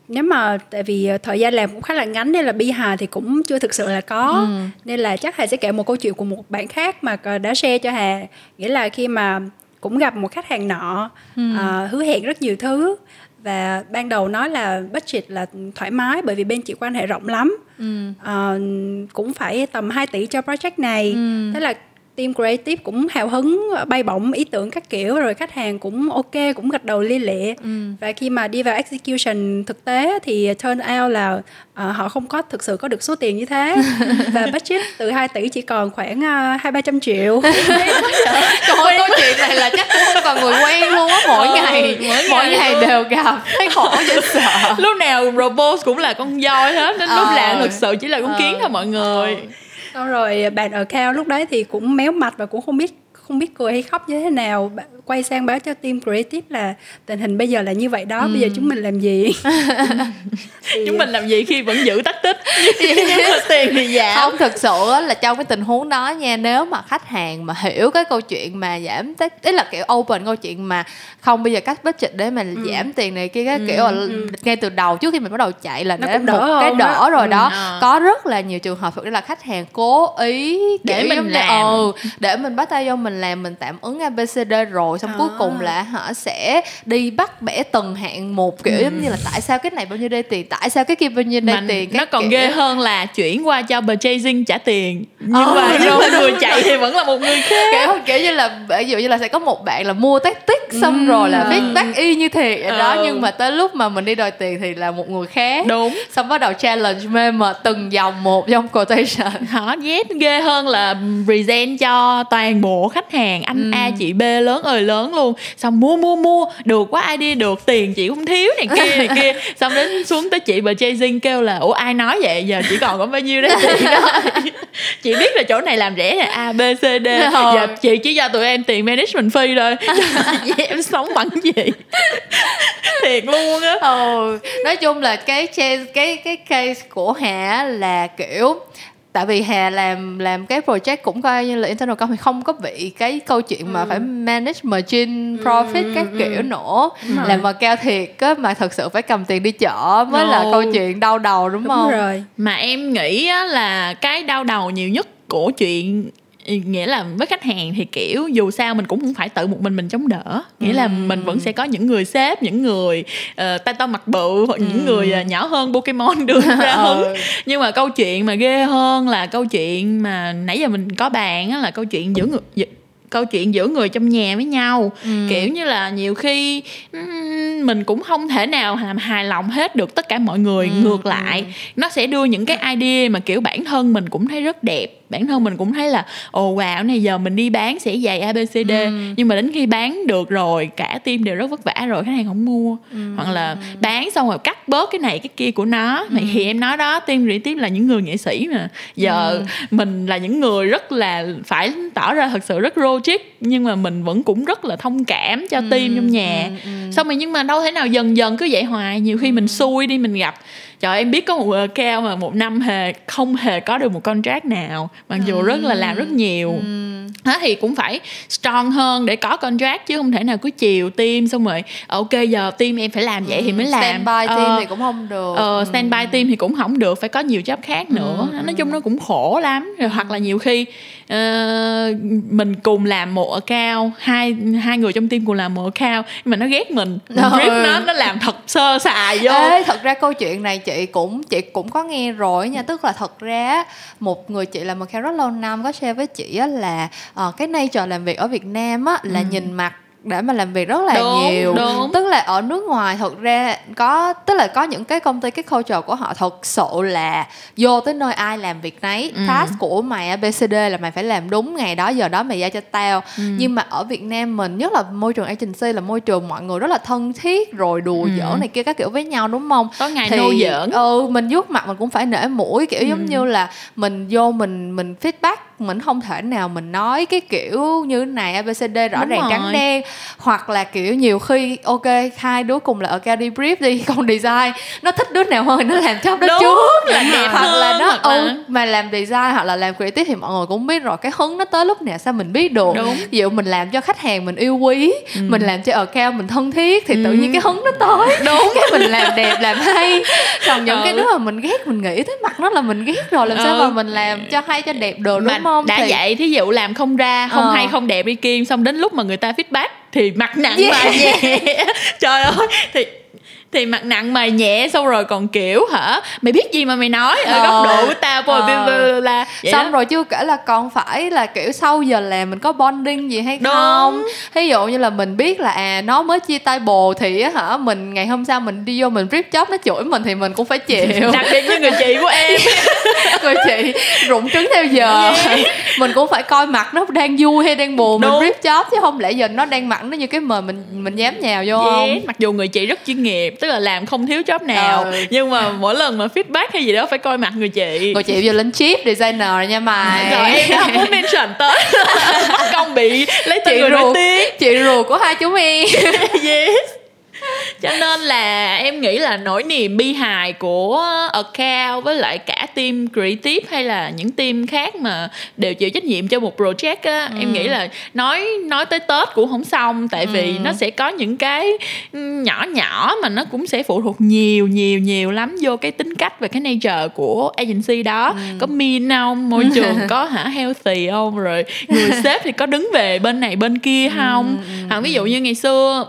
nếu mà tại vì thời gian làm cũng khá là ngắn nên là bi Hà thì cũng chưa thực sự là có, ừ. nên là chắc Hà sẽ kể một câu chuyện của một bạn khác mà đã share cho Hà. Nghĩa là khi mà cũng gặp một khách hàng nọ, ừ. uh, hứa hẹn rất nhiều thứ và ban đầu nói là budget là thoải mái bởi vì bên chị quan hệ rộng lắm, ừ. à, cũng phải tầm hai tỷ cho project này. ừ. Thế là team creative cũng hào hứng bay bổng ý tưởng các kiểu, rồi khách hàng cũng ok, cũng gật đầu lia lịa. ừ. Và khi mà đi vào execution thực tế thì turn out là à, họ không có thực sự có được số tiền như thế. Và budget từ hai tỷ chỉ còn khoảng hai ba trăm triệu. Trời ơi, câu chuyện này là chắc cũng còn người quen luôn á. Mỗi, ừ, ngày, mỗi ngày mỗi ngày luôn. Đều gặp thấy khổ dễ sợ. Lúc nào robot cũng là con voi hết nên ờ. lúc nào thực sự chỉ là con ờ. kiến thôi mọi người. ờ. Xong rồi bạn ở cao lúc đấy thì cũng méo mặt và cũng không biết không biết cười hay khóc như thế nào. Quay sang báo cho team creative là tình hình bây giờ là như vậy đó, ừ. bây giờ chúng mình làm gì? Thì... chúng mình làm gì khi vẫn giữ tắc tích? Tiền thì giảm. Không, thực sự là trong cái tình huống đó nha, nếu mà khách hàng mà hiểu cái câu chuyện mà giảm tắc, ý là kiểu open câu chuyện mà không bây giờ cắt budget để mình ừ. giảm tiền này kia, cái ừ. kiểu là ừ. ngay từ đầu trước khi mình bắt đầu chạy là nó để một không? cái đỡ rồi ừ. đó. À. Có rất là nhiều trường hợp thực ra là khách hàng cố ý để mình làm, ừ, để mình bắt tay vô mình làm, mình tạm ứng a bê xê đê rồi. rồi, xong à. cuối cùng là họ sẽ đi bắt bẻ từng hạng một, kiểu giống ừ. như là tại sao cái này bao nhiêu đây tiền, tại sao cái kia bao nhiêu đây mà tiền. Nó còn kiểu... ghê hơn là chuyển qua cho purchasing trả tiền, nhưng oh, mà rồi người chạy thì vẫn là một người khác. Kiểu, kiểu như là ví dụ như là sẽ có một bạn là mua tactic xong ừ. rồi là viết bác y như thiệt ừ. đó, nhưng mà tới lúc mà mình đi đòi tiền thì là một người khác. Đúng. Xong bắt đầu challenge mê mà từng dòng một trong quotation. Hả, yes, ghê hơn là present cho toàn bộ khách hàng anh ừ. A chị B lớn ơi lớn luôn, xong mua mua mua được quá, ai đi được tiền chị cũng thiếu này kia này kia, xong đến xuống tới chị purchasing kêu là ủa ai nói vậy, giờ chỉ còn có bao nhiêu đấy tiền đó. Chị biết là chỗ này làm rẻ là A B C D, giờ chị chỉ cho tụi em tiền management fee thôi. Vậy em sống bằng gì? Thiệt luôn á. Ừ. Nói chung là cái cái cái case của Hà là kiểu, tại vì Hà làm làm cái project cũng coi như là internal comp, thì không có bị cái câu chuyện mà ừ. phải manage margin profit ừ, các ừ, kiểu nổ ừ. là mà cao thiệt á, mà thật sự phải cầm tiền đi chợ mới no. là câu chuyện đau đầu, đúng, đúng không? Rồi. Mà em nghĩ á, là cái đau đầu nhiều nhất của chuyện, nghĩa là với khách hàng thì kiểu dù sao mình cũng không phải tự một mình mình chống đỡ, nghĩa ừ. là mình vẫn sẽ có những người sếp, những người uh, tay to mặt bự, hoặc ừ. những người uh, nhỏ hơn Pokemon đưa ra hứng. ừ. Nhưng mà câu chuyện mà ghê hơn là câu chuyện mà nãy giờ mình có bàn á, là câu chuyện giữa người gi- câu chuyện giữa người trong nhà với nhau. ừ. Kiểu như là nhiều khi mình cũng không thể nào làm hài lòng hết được tất cả mọi người. ừ. Ngược lại ừ. nó sẽ đưa những cái idea mà kiểu bản thân mình cũng thấy rất đẹp, bản thân mình cũng thấy là ồ wow này giờ mình đi bán sẽ dày a bê xê đê, ừ. nhưng mà đến khi bán được rồi cả team đều rất vất vả rồi, khách hàng không mua, ừ. hoặc là bán xong rồi cắt bớt cái này cái kia của nó. ừ. Thì em nói đó, team creative là những người nghệ sĩ mà giờ ừ. mình là những người rất là phải tỏ ra thật sự rất logic, nhưng mà mình vẫn cũng rất là thông cảm cho ừ. team trong nhà. ừ. Ừ. Xong rồi nhưng mà đâu thể nào dần dần cứ vậy hoài, nhiều khi ừ. mình xui đi, mình gặp, trời em biết có một account mà một năm hề không hề có được một contract nào, mặc dù ừ. rất là làm rất nhiều. ừ. Đó, thì cũng phải strong hơn để có contract, chứ không thể nào cứ chiều team xong rồi ok giờ team em phải làm vậy ừ. thì mới làm. Standby ờ, team thì cũng không được, ờ, standby ừ. team thì cũng không được, phải có nhiều job khác nữa. ừ. Nói chung nó cũng khổ lắm. Rồi, hoặc là nhiều khi uh, mình cùng làm một account, hai hai người trong team cùng làm một account, nhưng mà nó ghét mình, mình rip nó nó làm thật sơ sài vô. Ê, thật ra câu chuyện này chị cũng chị cũng có nghe rồi nha, tức là thật ra một người chị làm account rất lâu năm có share với chị á, là uh, cái nature làm việc ở Việt Nam á là ừ. nhìn mặt để mà làm việc rất là đúng, nhiều đúng. Tức là ở nước ngoài thật ra có, tức là có những cái công ty, cái culture của họ thật sự là vô tới nơi ai làm việc nấy, ừ. task của mày a bê xê đê là mày phải làm đúng ngày đó giờ đó, mày giao cho tao. ừ. Nhưng mà ở Việt Nam mình, nhất là môi trường agency là môi trường mọi người rất là thân thiết, rồi đùa ừ. giỡn này kia các kiểu với nhau, đúng không? Có ngày thì, nô giỡn ừ, mình vuốt mặt mình cũng phải nể mũi, kiểu ừ. giống như là mình vô mình mình feedback, mình không thể nào mình nói cái kiểu như này a bê xê đê rõ đúng ràng rồi. Trắng đen. Hoặc là kiểu nhiều khi ok hai đứa cùng là ở cao đi brief đi, còn design nó thích đứa nào hơn nó làm job đó trước là đẹp, hoặc là nó ừ là... mà làm design hoặc là làm creative thì mọi người cũng biết rồi, cái hứng nó tới lúc nào sao mình biết được. Đúng. Ví dụ mình làm cho khách hàng mình yêu quý, ừ. mình làm cho ở cao mình thân thiết thì ừ. tự nhiên cái hứng nó tới. Đúng. Cái mình làm đẹp làm hay, còn những ừ. cái đứa mà mình ghét mình nghĩ tới mặt nó là mình ghét rồi, làm ừ. sao mà mình làm cho hay cho đẹp được, đúng không? Đã thì... vậy thí dụ làm không ra không ờ. hay không đẹp đi kim, xong đến lúc mà người ta feedback thì mặt nặng yeah. mày nhẹ. Trời ơi, thì thì mặt nặng mày nhẹ, xong rồi còn kiểu hả mày biết gì mà mày nói ở ờ, góc độ của tao ờ. là xong đó. Rồi chưa kể là còn phải là kiểu sau giờ làm mình có bonding gì hay đúng. Không, ví dụ như là mình biết là à nó mới chia tay bồ thì hả mình ngày hôm sau mình đi vô mình rip job nó chửi mình thì mình cũng phải chịu, đặc biệt như người chị của em. Người chị rụng trứng theo giờ, yeah. mình cũng phải coi mặt nó đang vui hay đang buồn đúng. Mình rip job chứ không lẽ giờ nó đang mặn nó như cái mờ mình mình dám nhào vô yeah. không. Mặc dù người chị rất chuyên nghiệp, tức là làm không thiếu job nào, ừ. nhưng mà mỗi lần mà feedback hay gì đó phải coi mặt người chị. Người chị vô lên chip designer nha mày. Rồi em không muốn mention tới. Công bị lấy chị ruột. Chị ruột của hai chúng em. Yes. Cho nên là em nghĩ là nỗi niềm bi hài của account với lại cả team creative hay là những team khác mà đều chịu trách nhiệm cho một project á, ừ. em nghĩ là nói nói tới Tết cũng không xong, tại vì ừ. nó sẽ có những cái nhỏ nhỏ mà nó cũng sẽ phụ thuộc nhiều nhiều nhiều lắm vô cái tính cách và cái nature của agency đó. ừ. Có mean không, môi trường có hả healthy không, rồi người sếp thì có đứng về bên này bên kia không. ừ. À, ví dụ như ngày xưa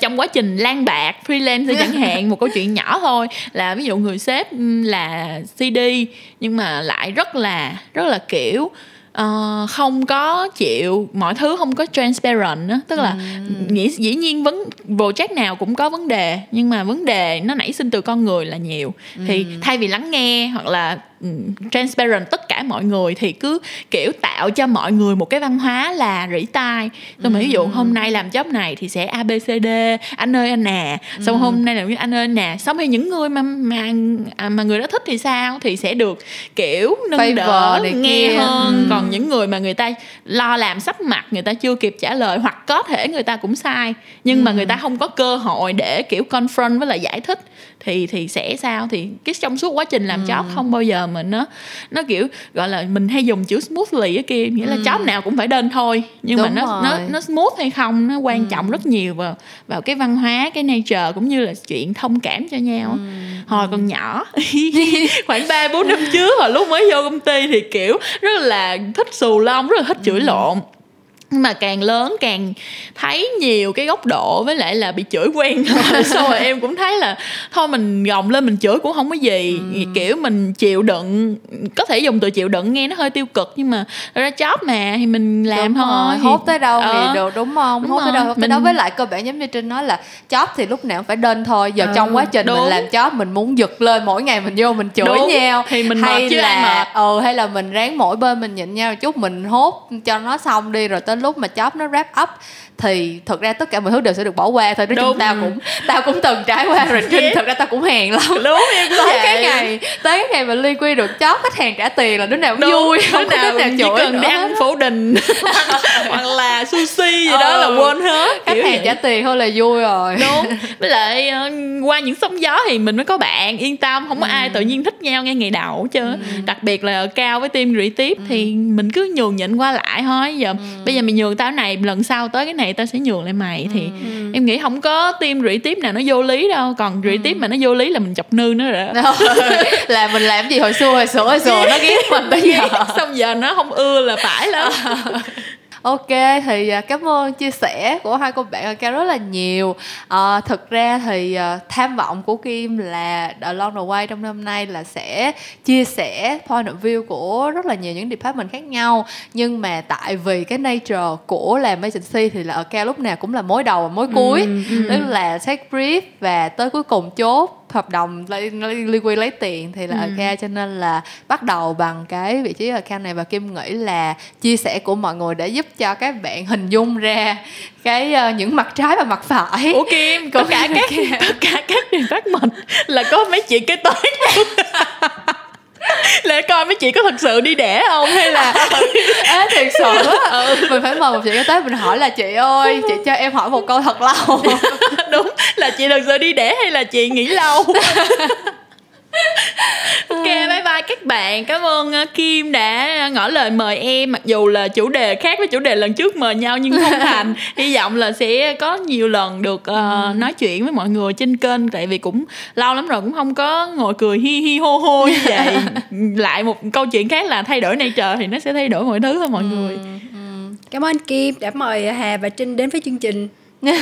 trong quá trình lang bạc freelance chẳng hạn, một câu chuyện nhỏ thôi là ví dụ người sếp là xê đê nhưng mà lại rất là rất là kiểu Uh, không có chịu, mọi thứ không có transparent đó. Tức là ừ. nghĩ, dĩ nhiên vấn, project nào cũng có vấn đề, nhưng mà vấn đề nó nảy sinh từ con người là nhiều. ừ. Thì thay vì lắng nghe hoặc là transparent tất cả mọi người thì cứ kiểu tạo cho mọi người một cái văn hóa là rỉ tai. Tôi ừ. ví dụ hôm nay làm job này thì sẽ a bê xê đê, anh ơi anh nè, à. Xong ừ. hôm nay làm như anh ơi anh nè, à. Xong thì những người mà, mà mà người đó thích thì sao, thì sẽ được kiểu nâng favor đỡ nghe kia. hơn. ừ. Còn những người mà người ta lo làm sắp mặt, người ta chưa kịp trả lời, hoặc có thể người ta cũng sai nhưng ừ. mà người ta không có cơ hội để kiểu confront với lại giải thích thì thì sẽ sao. Thì cái trong suốt quá trình làm job ừ. không bao giờ mà nó nó kiểu gọi là mình hay dùng chữ smoothly á kia, nghĩa là ừ. job nào cũng phải đơn thôi, nhưng Đúng mà nó, nó nó smooth hay không nó quan ừ. trọng rất nhiều vào vào cái văn hóa, cái nature cũng như là chuyện thông cảm cho nhau. ừ. Hồi còn nhỏ khoảng ba bốn năm trước, hồi lúc mới vô công ty thì kiểu rất là thích xù lông, rất là thích chửi ừ. lộn. Mà càng lớn càng thấy nhiều cái góc độ, với lại là bị chửi quen rồi sau rồi em cũng thấy là thôi mình gồng lên mình chửi cũng không có gì. ừ. Kiểu mình chịu đựng, có thể dùng từ chịu đựng nghe nó hơi tiêu cực nhưng mà ra job mà thì mình làm đúng thôi, hốt tới đâu ờ. thì được, đúng không, đúng hốt rồi. tới đâu hốt tới đó. Với lại cơ bản giống như Trinh nói là job thì lúc nào cũng phải đơn thôi. Giờ ừ. trong quá trình đúng. mình làm job mình muốn giật lên, mỗi ngày mình vô mình chửi đúng. nhau thì mình hay mệt chứ là, ai mệt. Ừ, hay là mình ráng mỗi bên mình nhịn nhau một chút, mình hốt cho nó xong đi, rồi tới lúc mà job nó wrap up thì thật ra tất cả mọi thứ đều sẽ được bỏ qua thôi. Nói chung tao cũng tao cũng từng trải qua rồi Trinh, thật ra tao cũng hèn lắm. Đúng, em cũng tới vậy. Cái ngày tới cái ngày mà ly quy được job, khách hàng trả tiền là đứa nào cũng vui, không đứa nào, đứa nào chỉ cần ăn phủ đình hoặc là sushi gì ờ, đó là quên hết, khách hàng trả tiền thôi là vui rồi. Đúng, với lại qua những sóng gió thì mình mới có bạn, yên tâm, không có ừ. ai tự nhiên thích nhau ngay ngày đầu chứ. ừ. Đặc biệt là cao với team rỉ tiếp ừ. thì mình cứ nhường nhịn qua lại thôi. Giờ ừ. bây giờ mình nhường tao này, lần sau tới cái này tao sẽ nhường lại mày. Thì ừ. em nghĩ không có team rỉ tiếp nào nó vô lý đâu. Còn rỉ ừ. tiếp mà nó vô lý là mình chọc nương nữa rồi đó. Là mình làm gì hồi xưa hồi xưa hồi xưa nó ghét mình tới giờ, xong giờ nó không ưa là phải lắm. Ok, thì cảm ơn chia sẻ của hai cô bạn ở Cao rất là nhiều. À, thực ra thì tham vọng của Kim là along the way trong năm nay là sẽ chia sẻ point of view của rất là nhiều những department khác nhau. Nhưng mà tại vì cái nature của làm agency thì là ở Cao lúc nào cũng là mối đầu và mối cuối. Ừ, ừ. Tức là take brief và tới cuối cùng chốt hợp đồng, liên quy lấy tiền thì là ừ. account, cho nên là bắt đầu bằng cái vị trí account này. Và Kim nghĩ là chia sẻ của mọi người để giúp cho các bạn hình dung ra cái uh, những mặt trái và mặt phải. Ủa Kim, tất cả các tất cả các department là có mấy chị kế toán Lẽ coi mấy chị có thật sự đi đẻ không hay là à, thiệt sự ừ. mình phải mời một chị tới mình hỏi là chị ơi, chị cho em hỏi một câu thật lâu. Đúng, là chị thật sự đi đẻ hay là chị nghỉ lâu. Ok, bye bye các bạn. Cảm ơn Kim đã ngỏ lời mời em. Mặc dù là chủ đề khác với chủ đề lần trước mời nhau nhưng không thành. Hy vọng là sẽ có nhiều lần được uh, nói chuyện với mọi người trên kênh. Tại vì cũng lâu lắm rồi cũng không có ngồi cười hi hi hô hô như vậy. Lại một câu chuyện khác là thay đổi nature thì nó sẽ thay đổi mọi thứ thôi mọi người. Cảm ơn Kim đã mời Hà và Trinh đến với chương trình.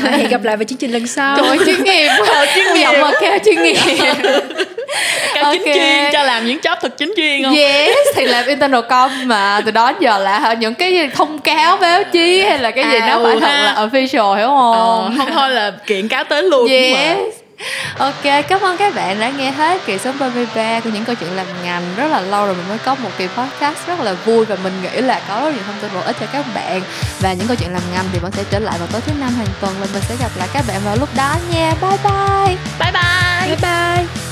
Hẹn gặp lại vào chương trình lần sau. Trời ơi, chuyên nghiệp. Ờ, chuyên nghiệp. Giọng cao chuyên nghiệp. Cao okay. Chính chuyên, cho làm những job thật chính chuyên không? Yes, thì làm internal com mà từ đó giờ là những cái thông cáo báo chí hay là cái gì à, nó phải ừ, thật ha. Là official, hiểu không? Ờ, không thôi là kiện cáo tới luôn. Yes. Mà. Ok, cảm ơn các bạn đã nghe hết kỳ số ba mươi ba của những câu chuyện làm ngành. Rất là lâu rồi mình mới có một kỳ podcast rất là vui, và mình nghĩ là có rất nhiều thông tin bổ ích cho các bạn. Và những câu chuyện làm ngành thì vẫn sẽ trở lại vào tối thứ năm hàng tuần, và mình sẽ gặp lại các bạn vào lúc đó nha. Bye bye. Bye bye. Bye bye.